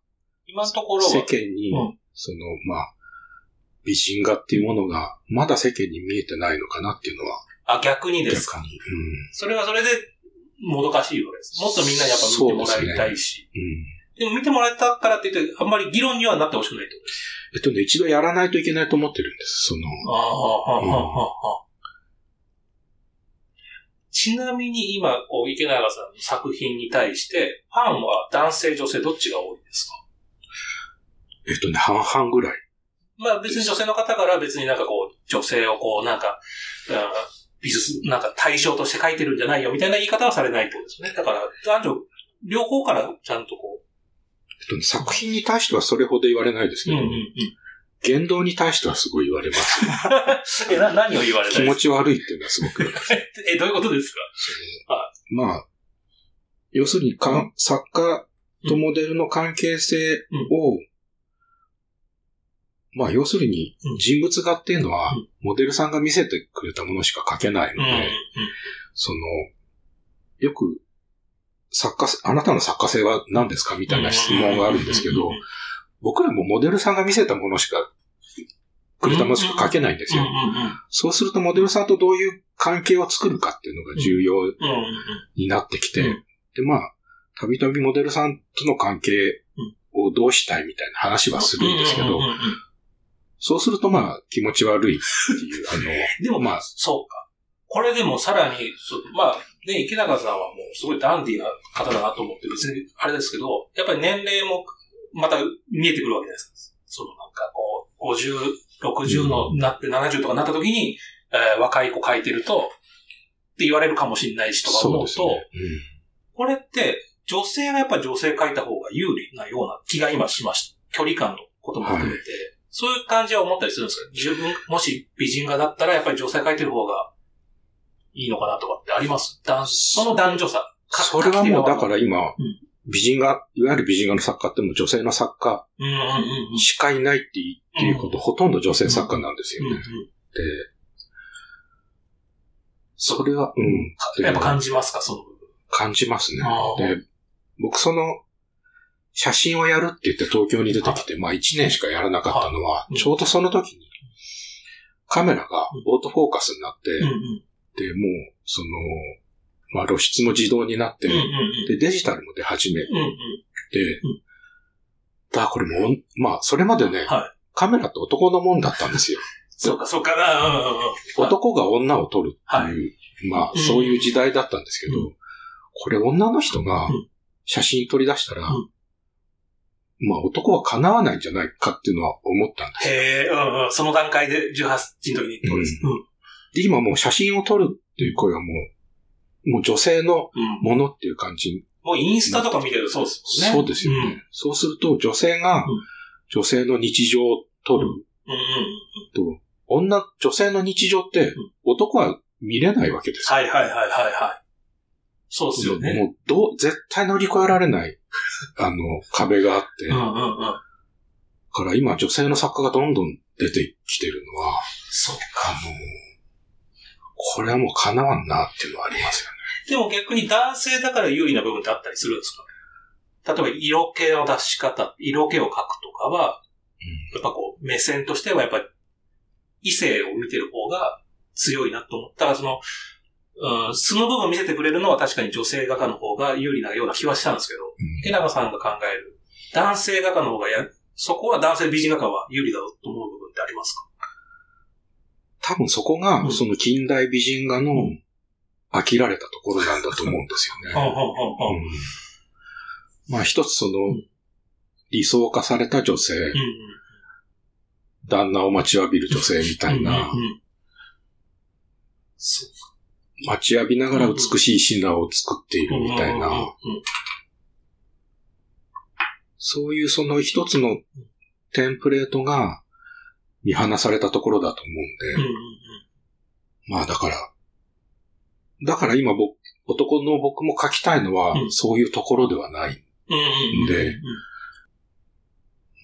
今のところ世間に、うん、その、まあ、美人画っていうものが、まだ世間に見えてないのかなっていうのは。あ、逆にですか。逆に。うん。それはそれで、もどかしいわけです。もっとみんなやっぱ見てもらいたいし。う, で, ね、うん、でも見てもらえたからって言って、あんまり議論にはなってほしくないってことです。えっとね、一度やらないといけないと思ってるんです、その。ああ、はあ、はあ、はあ。ちなみに今、こう、池永さんの作品に対して、ファンは男性、女性、どっちが多いんですか？えっとね、半々ぐらい。まあ別に女性の方から別になんかこう、女性をこうなんか、うん、美術、なんか対象として書いてるんじゃないよみたいな言い方はされないってことですよね。だから男女、両方からちゃんとこう。えっとね、作品に対してはそれほど言われないですけど、うんうんうん、言動に対してはすごい言われます。えな、何を言われない？気持ち悪いっていうのはすごく。え、どういうことですか？それ、はい、まあ、要するにか、作家とモデルの関係性を、うんうんまあ要するに人物画っていうのはモデルさんが見せてくれたものしか描けないので、うんうん、そのよく作家あなたの作家性は何ですかみたいな質問があるんですけど、うんうん、僕らもモデルさんが見せたものしかくれたものしか描けないんですよ、うんうんうん、そうするとモデルさんとどういう関係を作るかっていうのが重要になってきて、でまあたびたびモデルさんとの関係をどうしたいみたいな話はするんですけど、うんうんうんうん、そうするとまあ気持ち悪いっていう、あの。でもまあ、そうか。これでもさらに、まあね、池永さんはもうすごいダンディーな方だなと思って別にあれですけど、やっぱり年齢もまた見えてくるわけじゃないですか。そのなんかこう、ごじゅう、ろくじゅうのなってななじゅうとかなった時に、えー、若い子描いてると、って言われるかもしれないしとか思うと、そうですね。うん、これって女性がやっぱり女性描いた方が有利なような気が今しました。距離感のことも含めて。はい、そういう感じは思ったりするんですか？自分、もし美人画だったらやっぱり女性描いてる方がいいのかなとかってあります？男その男女差。それはもうだから今、うん、美人画、いわゆる美人画の作家っても女性の作家しかいないっていうこと、うん、ほとんど女性作家なんですよね。うんうんうん、で、それは、うん。やっぱ感じますか？その部分。感じますね。で、僕その、写真をやるって言って東京に出てきて、まあ一年しかやらなかったのは、ちょうどその時に、カメラがオートフォーカスになって、で、もう、その、まあ露出も自動になって、で、デジタルも出始めて、だからこれも、まあそれまでね、カメラって男のもんだったんですよ。そうか、そうかな。男が女を撮るっていう、まあそういう時代だったんですけど、これ女の人が写真撮り出したら、まあ男は叶わないんじゃないかっていうのは思ったんです。へえ、うんうん。その段階でじゅうはちにんの時に撮るんです、うんうん。で、今もう写真を撮るっていう声はもう、もう女性のものっていう感じ、うん。もうインスタとか見てるとそうですもんね。そうですよね。うん、そうすると女性が女性の日常を撮る。うんうん、と女、女性の日常って男は見れないわけですよ、うん。はいはいはいはいはい。そうですよね。もうどう、絶対乗り越えられない。あの、壁があって。うんうんうん。から今、女性の作家がどんどん出てきてるのは、そうか。あの、これはもう叶わんなっていうのはありますよね。でも逆に男性だから有利な部分ってあったりするんですか？例えば、色気の出し方、色気を描くとかは、うん、やっぱこう、目線としてはやっぱり、異性を見てる方が強いなと思ったら、その、うん、その部分見せてくれるのは確かに女性画家の方が有利なような気はしたんですけど、池永さんが考える男性画家の方がや、そこは男性美人画家は有利だと思う部分ってありますか？多分そこがその近代美人画の飽きられたところなんだと思うんですよね。うん、まあ一つその理想化された女性、うんうん、旦那を待ちわびる女性みたいな、うんうんうん、そう待ちわびながら美しいシナを作っているみたいな、うんうんうんうん、そういうその一つのテンプレートが見放されたところだと思うんで、うんうんうん、まあだからだから今僕、男の僕も書きたいのは、うん、そういうところではないんで、うんうんうん、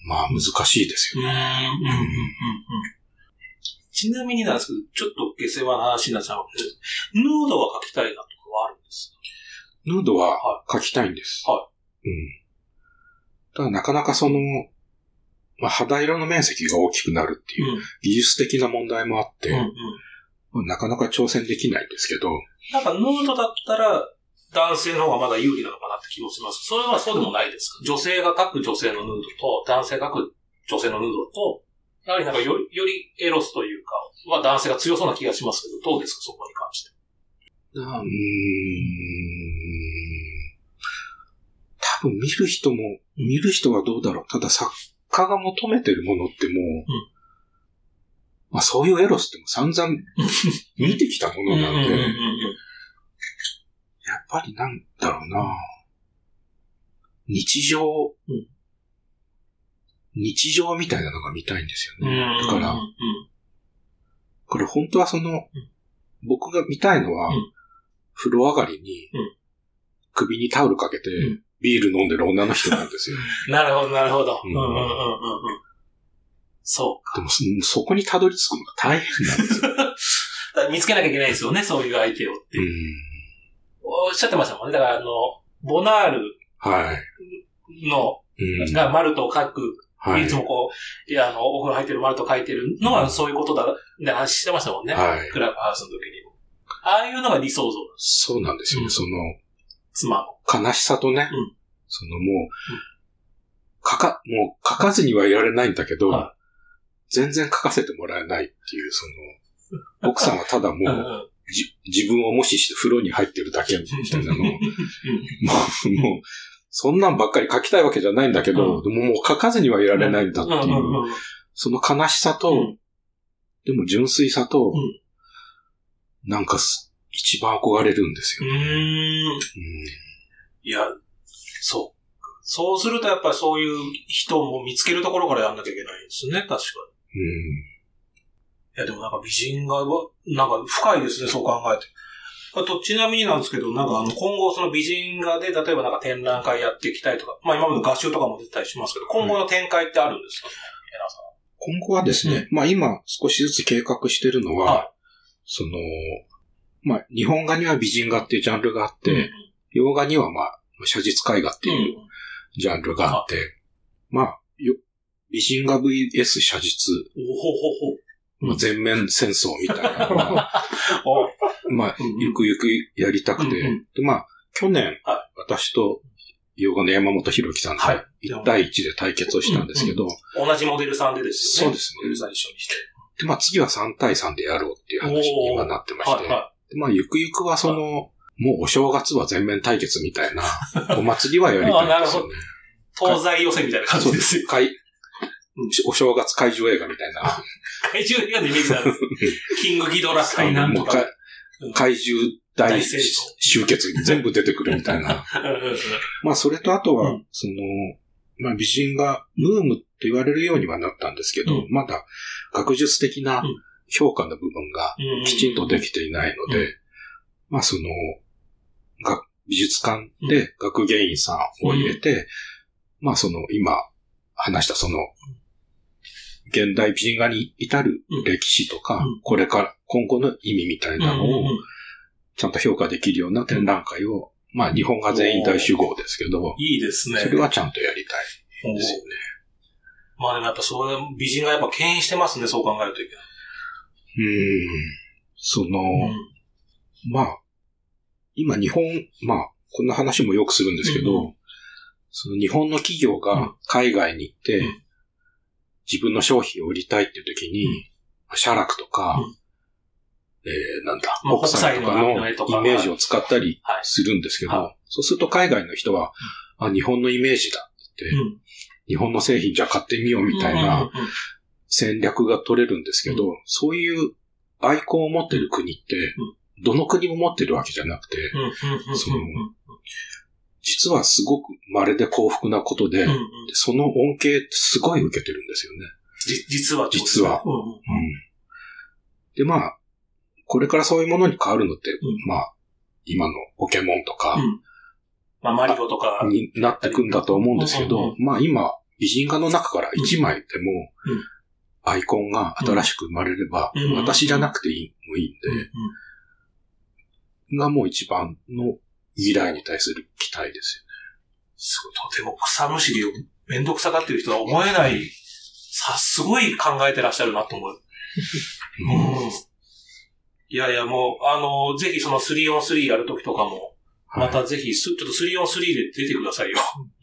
まあ難しいですよね。うんうんうんうん、ちなみになんですけど、ちょっと下世話な話になっちゃうんですけど、ヌードは書きたいなとかはあるんですか？ヌードは書きたいんです。はいはい、うん。ただなかなかその、まあ、肌色の面積が大きくなるっていう技術的な問題もあって、うんうんうん、なかなか挑戦できないんですけど。なんかヌードだったら男性の方がまだ有利なのかなって気もします。それはそうでもないですか？女性が描く女性のヌードと男性が描く女性のヌードと、やはりなんかより、よりエロスというかは男性が強そうな気がしますけど、どうですかそこに関して？うーん。多分見る人も、見る人はどうだろう。ただ作家が求めてるものってもう、うん、まあそういうエロスっても散々見てきたものなんで、うんうんうんうん、やっぱりなんだろうな。日常、うん、日常みたいなのが見たいんですよね。うんうんうん、だから、だから本当はその、うん、僕が見たいのは、うん、風呂上がりに、うん、首にタオルかけて、うん、ビール飲んでる女の人なんですよ。なるほど、なるほど。うんうんうんうん。そうか。でもそ、そこにたどり着くのが大変なんですよ。だから見つけなきゃいけないですよね、そういう相手をって。うん、おっしゃってましたもんね。だから、あの、ボナールの、はい、がマルトを書く、はい、いつもこう、いや、あの、お風呂入ってるマルトを書いてるのはそういうことだ、って話してましたもんね。はい、クラブハウスの時にも。ああいうのが理想像。そうなんですよね、うん、その、妻の悲しさとね、うん、そのもう、書か、もう書かずにはいられないんだけど、はい、全然書かせてもらえないっていう、その、奥さんはただもう、うんじ自分を無視して風呂に入ってるだけみたいなのを、もう、もう、そんなんばっかり書きたいわけじゃないんだけど、うん、でももう書かずにはいられないんだっていう、うん、その悲しさと、うん、でも純粋さと、うん、なんか一番憧れるんですよね。うーん、うん、いや、そう。そうするとやっぱりそういう人を見つけるところからやんなきゃいけないですね、確かに。うん、いやでもなんか美人画は、なんか深いですね、そう考えて。あと、ちなみになんですけど、なんかあの、今後その美人画で、例えばなんか展覧会やっていきたいとか、まあ今までの画集とかも出てたりしますけど、今後の展開ってあるんですか、エナさん。今後はですね、うん、まあ今少しずつ計画してるのは、はい、その、まあ日本画には美人画っていうジャンルがあって、うん、洋画にはまあ写実絵画っていうジャンルがあって、うん、まあよ、美人画 ブイエス 写実。おほほほ。まあ、全面戦争みたいなのが、まあ、ゆくゆくやりたくて、うんうん、でまあ、去年、はい、私と、洋画の山本博樹さんが、いち対いちで対決をしたんですけど、うんうん、同じモデルさんでですよね。そうですね。モデルさん一緒にして。で、まあ、次はさん対さんでやろうっていう話に今なってまして、はいはい、でまあ、ゆくゆくはその、はい、もうお正月は全面対決みたいな、お祭りはやりたいんですよね。東西予選みたいな感じですよ。お正月怪獣映画みたいな。怪獣映画でイメージなんです。キングギドラ対なんとか。怪獣大集結に全部出てくるみたいな。まあそれとあとは、その、まあ美人がブームって言われるようにはなったんですけど、うん、まだ学術的な評価の部分がきちんとできていないので、まあその、美術館で学芸員さんを入れて、まあその今話したその、現代美人画に至る歴史とか、うん、これから今後の意味みたいなのをちゃんと評価できるような展覧会を、まあ日本画全員大集合ですけど、いいですね。それはちゃんとやりたいんですよね。まあでもやっぱそれ美人画やっぱ牽引してますね、そう考えるといけない。うーん、その、うん、まあ今日本、まあこんな話もよくするんですけど、うん、その日本の企業が海外に行って、うんうん、自分の商品を売りたいっていう時に、うん、写楽とか、うん、えー、なんだ、北斎とかのイメージを使ったりするんですけど、はいはい、そうすると海外の人は、うん、あ、日本のイメージだって、うん、日本の製品じゃ買ってみようみたいな戦略が取れるんですけど、うんうんうん、そういうアイコンを持ってる国って、うん、どの国も持ってるわけじゃなくて、うん、その、実はすごく稀で幸福なことで、うんうん、その恩恵ってすごい受けてるんですよね。じ実は実は、うんうん。で、まあ、これからそういうものに変わるのって、うん、まあ、今のポケモンとか、うんまあ、マリオとかになってくんだと思うんですけど、うんうんうん、まあ今美人画の中からいちまいでもアイコンが新しく生まれれば、うん、私じゃなくていいもいいんで、うんうん、がもう一番の未来に対する期待ですよね。すごい、とても草むしりをめんどくさがってる人は思えない、さ、すごい考えてらっしゃるなと思う。うん、いやいや、もう、あの、ぜひその スリーオンスリー やるときとかも、またぜひ、ちょっと スリーオンスリー で出てくださいよ。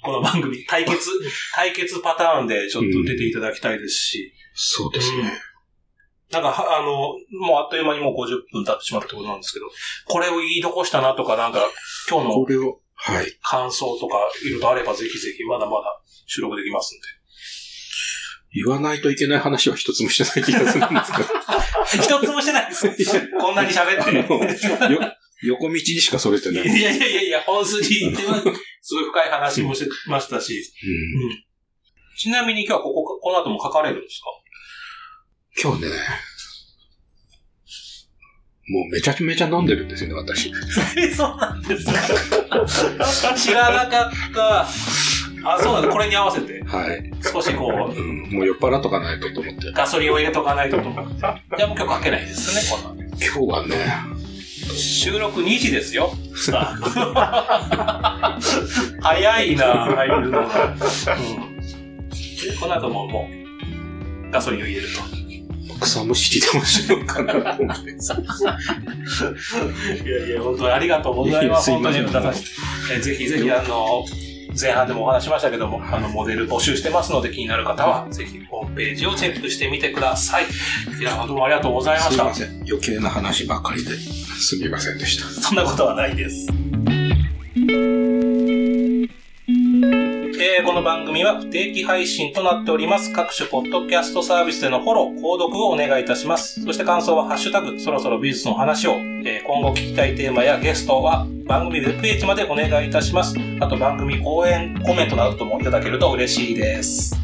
この番組、対決、対決パターンでちょっと出ていただきたいですし。うん、そうですね。うん、なんか、あの、もうあっという間にもうごじゅっぷん経ってしまったことなんですけど、これを言い残したなとか、なんか、今日の、これをはい。感想とか、いろいろあればぜひぜひ、まだまだ収録できますんで。言わないといけない話は一つもしてない気がするんですけど。一つもしてないですこんなに喋ってるよ。横道にしかそれてない。いやいやいやいや、本筋っては、すごい深い話もしてましたし。うんうん、ちなみに今日はここ、この後も書かれるんですか？今日ね。もうめちゃめちゃ飲んでるんですよね、私。そうなんですね。知らなかった。あ、そうなんだ、これに合わせて。はい。少しこう。うん、もう酔っ払っとかないとと思って。ガソリンを入れとかないとと思って。じゃあもう今日かけないですね、こんな。今日はね。収録にじですよ、スタート。早いな、入るのが。うん。この後ももう、ガソリンを入れると。草むしりでもしようかなと思って。いやいや、本当にありがとうございます。いやいやすいません、本当にえぜひぜひあの前半でもお話しましたけども、はい、あのモデル募集してますので気になる方はぜひホームページをチェックしてみてください。いや、本当にありがとうございました。すいません、余計な話ばかりですみませんでした。そんなことはないです。えー、この番組は不定期配信となっております。各種ポッドキャストサービスでのフォロー、購読をお願いいたします。そして感想はハッシュタグ、そろそろ美術の話を、えー、今後聞きたいテーマやゲストは番組ウェブページまでお願いいたします。あと番組応援コメントなどともいただけると嬉しいです。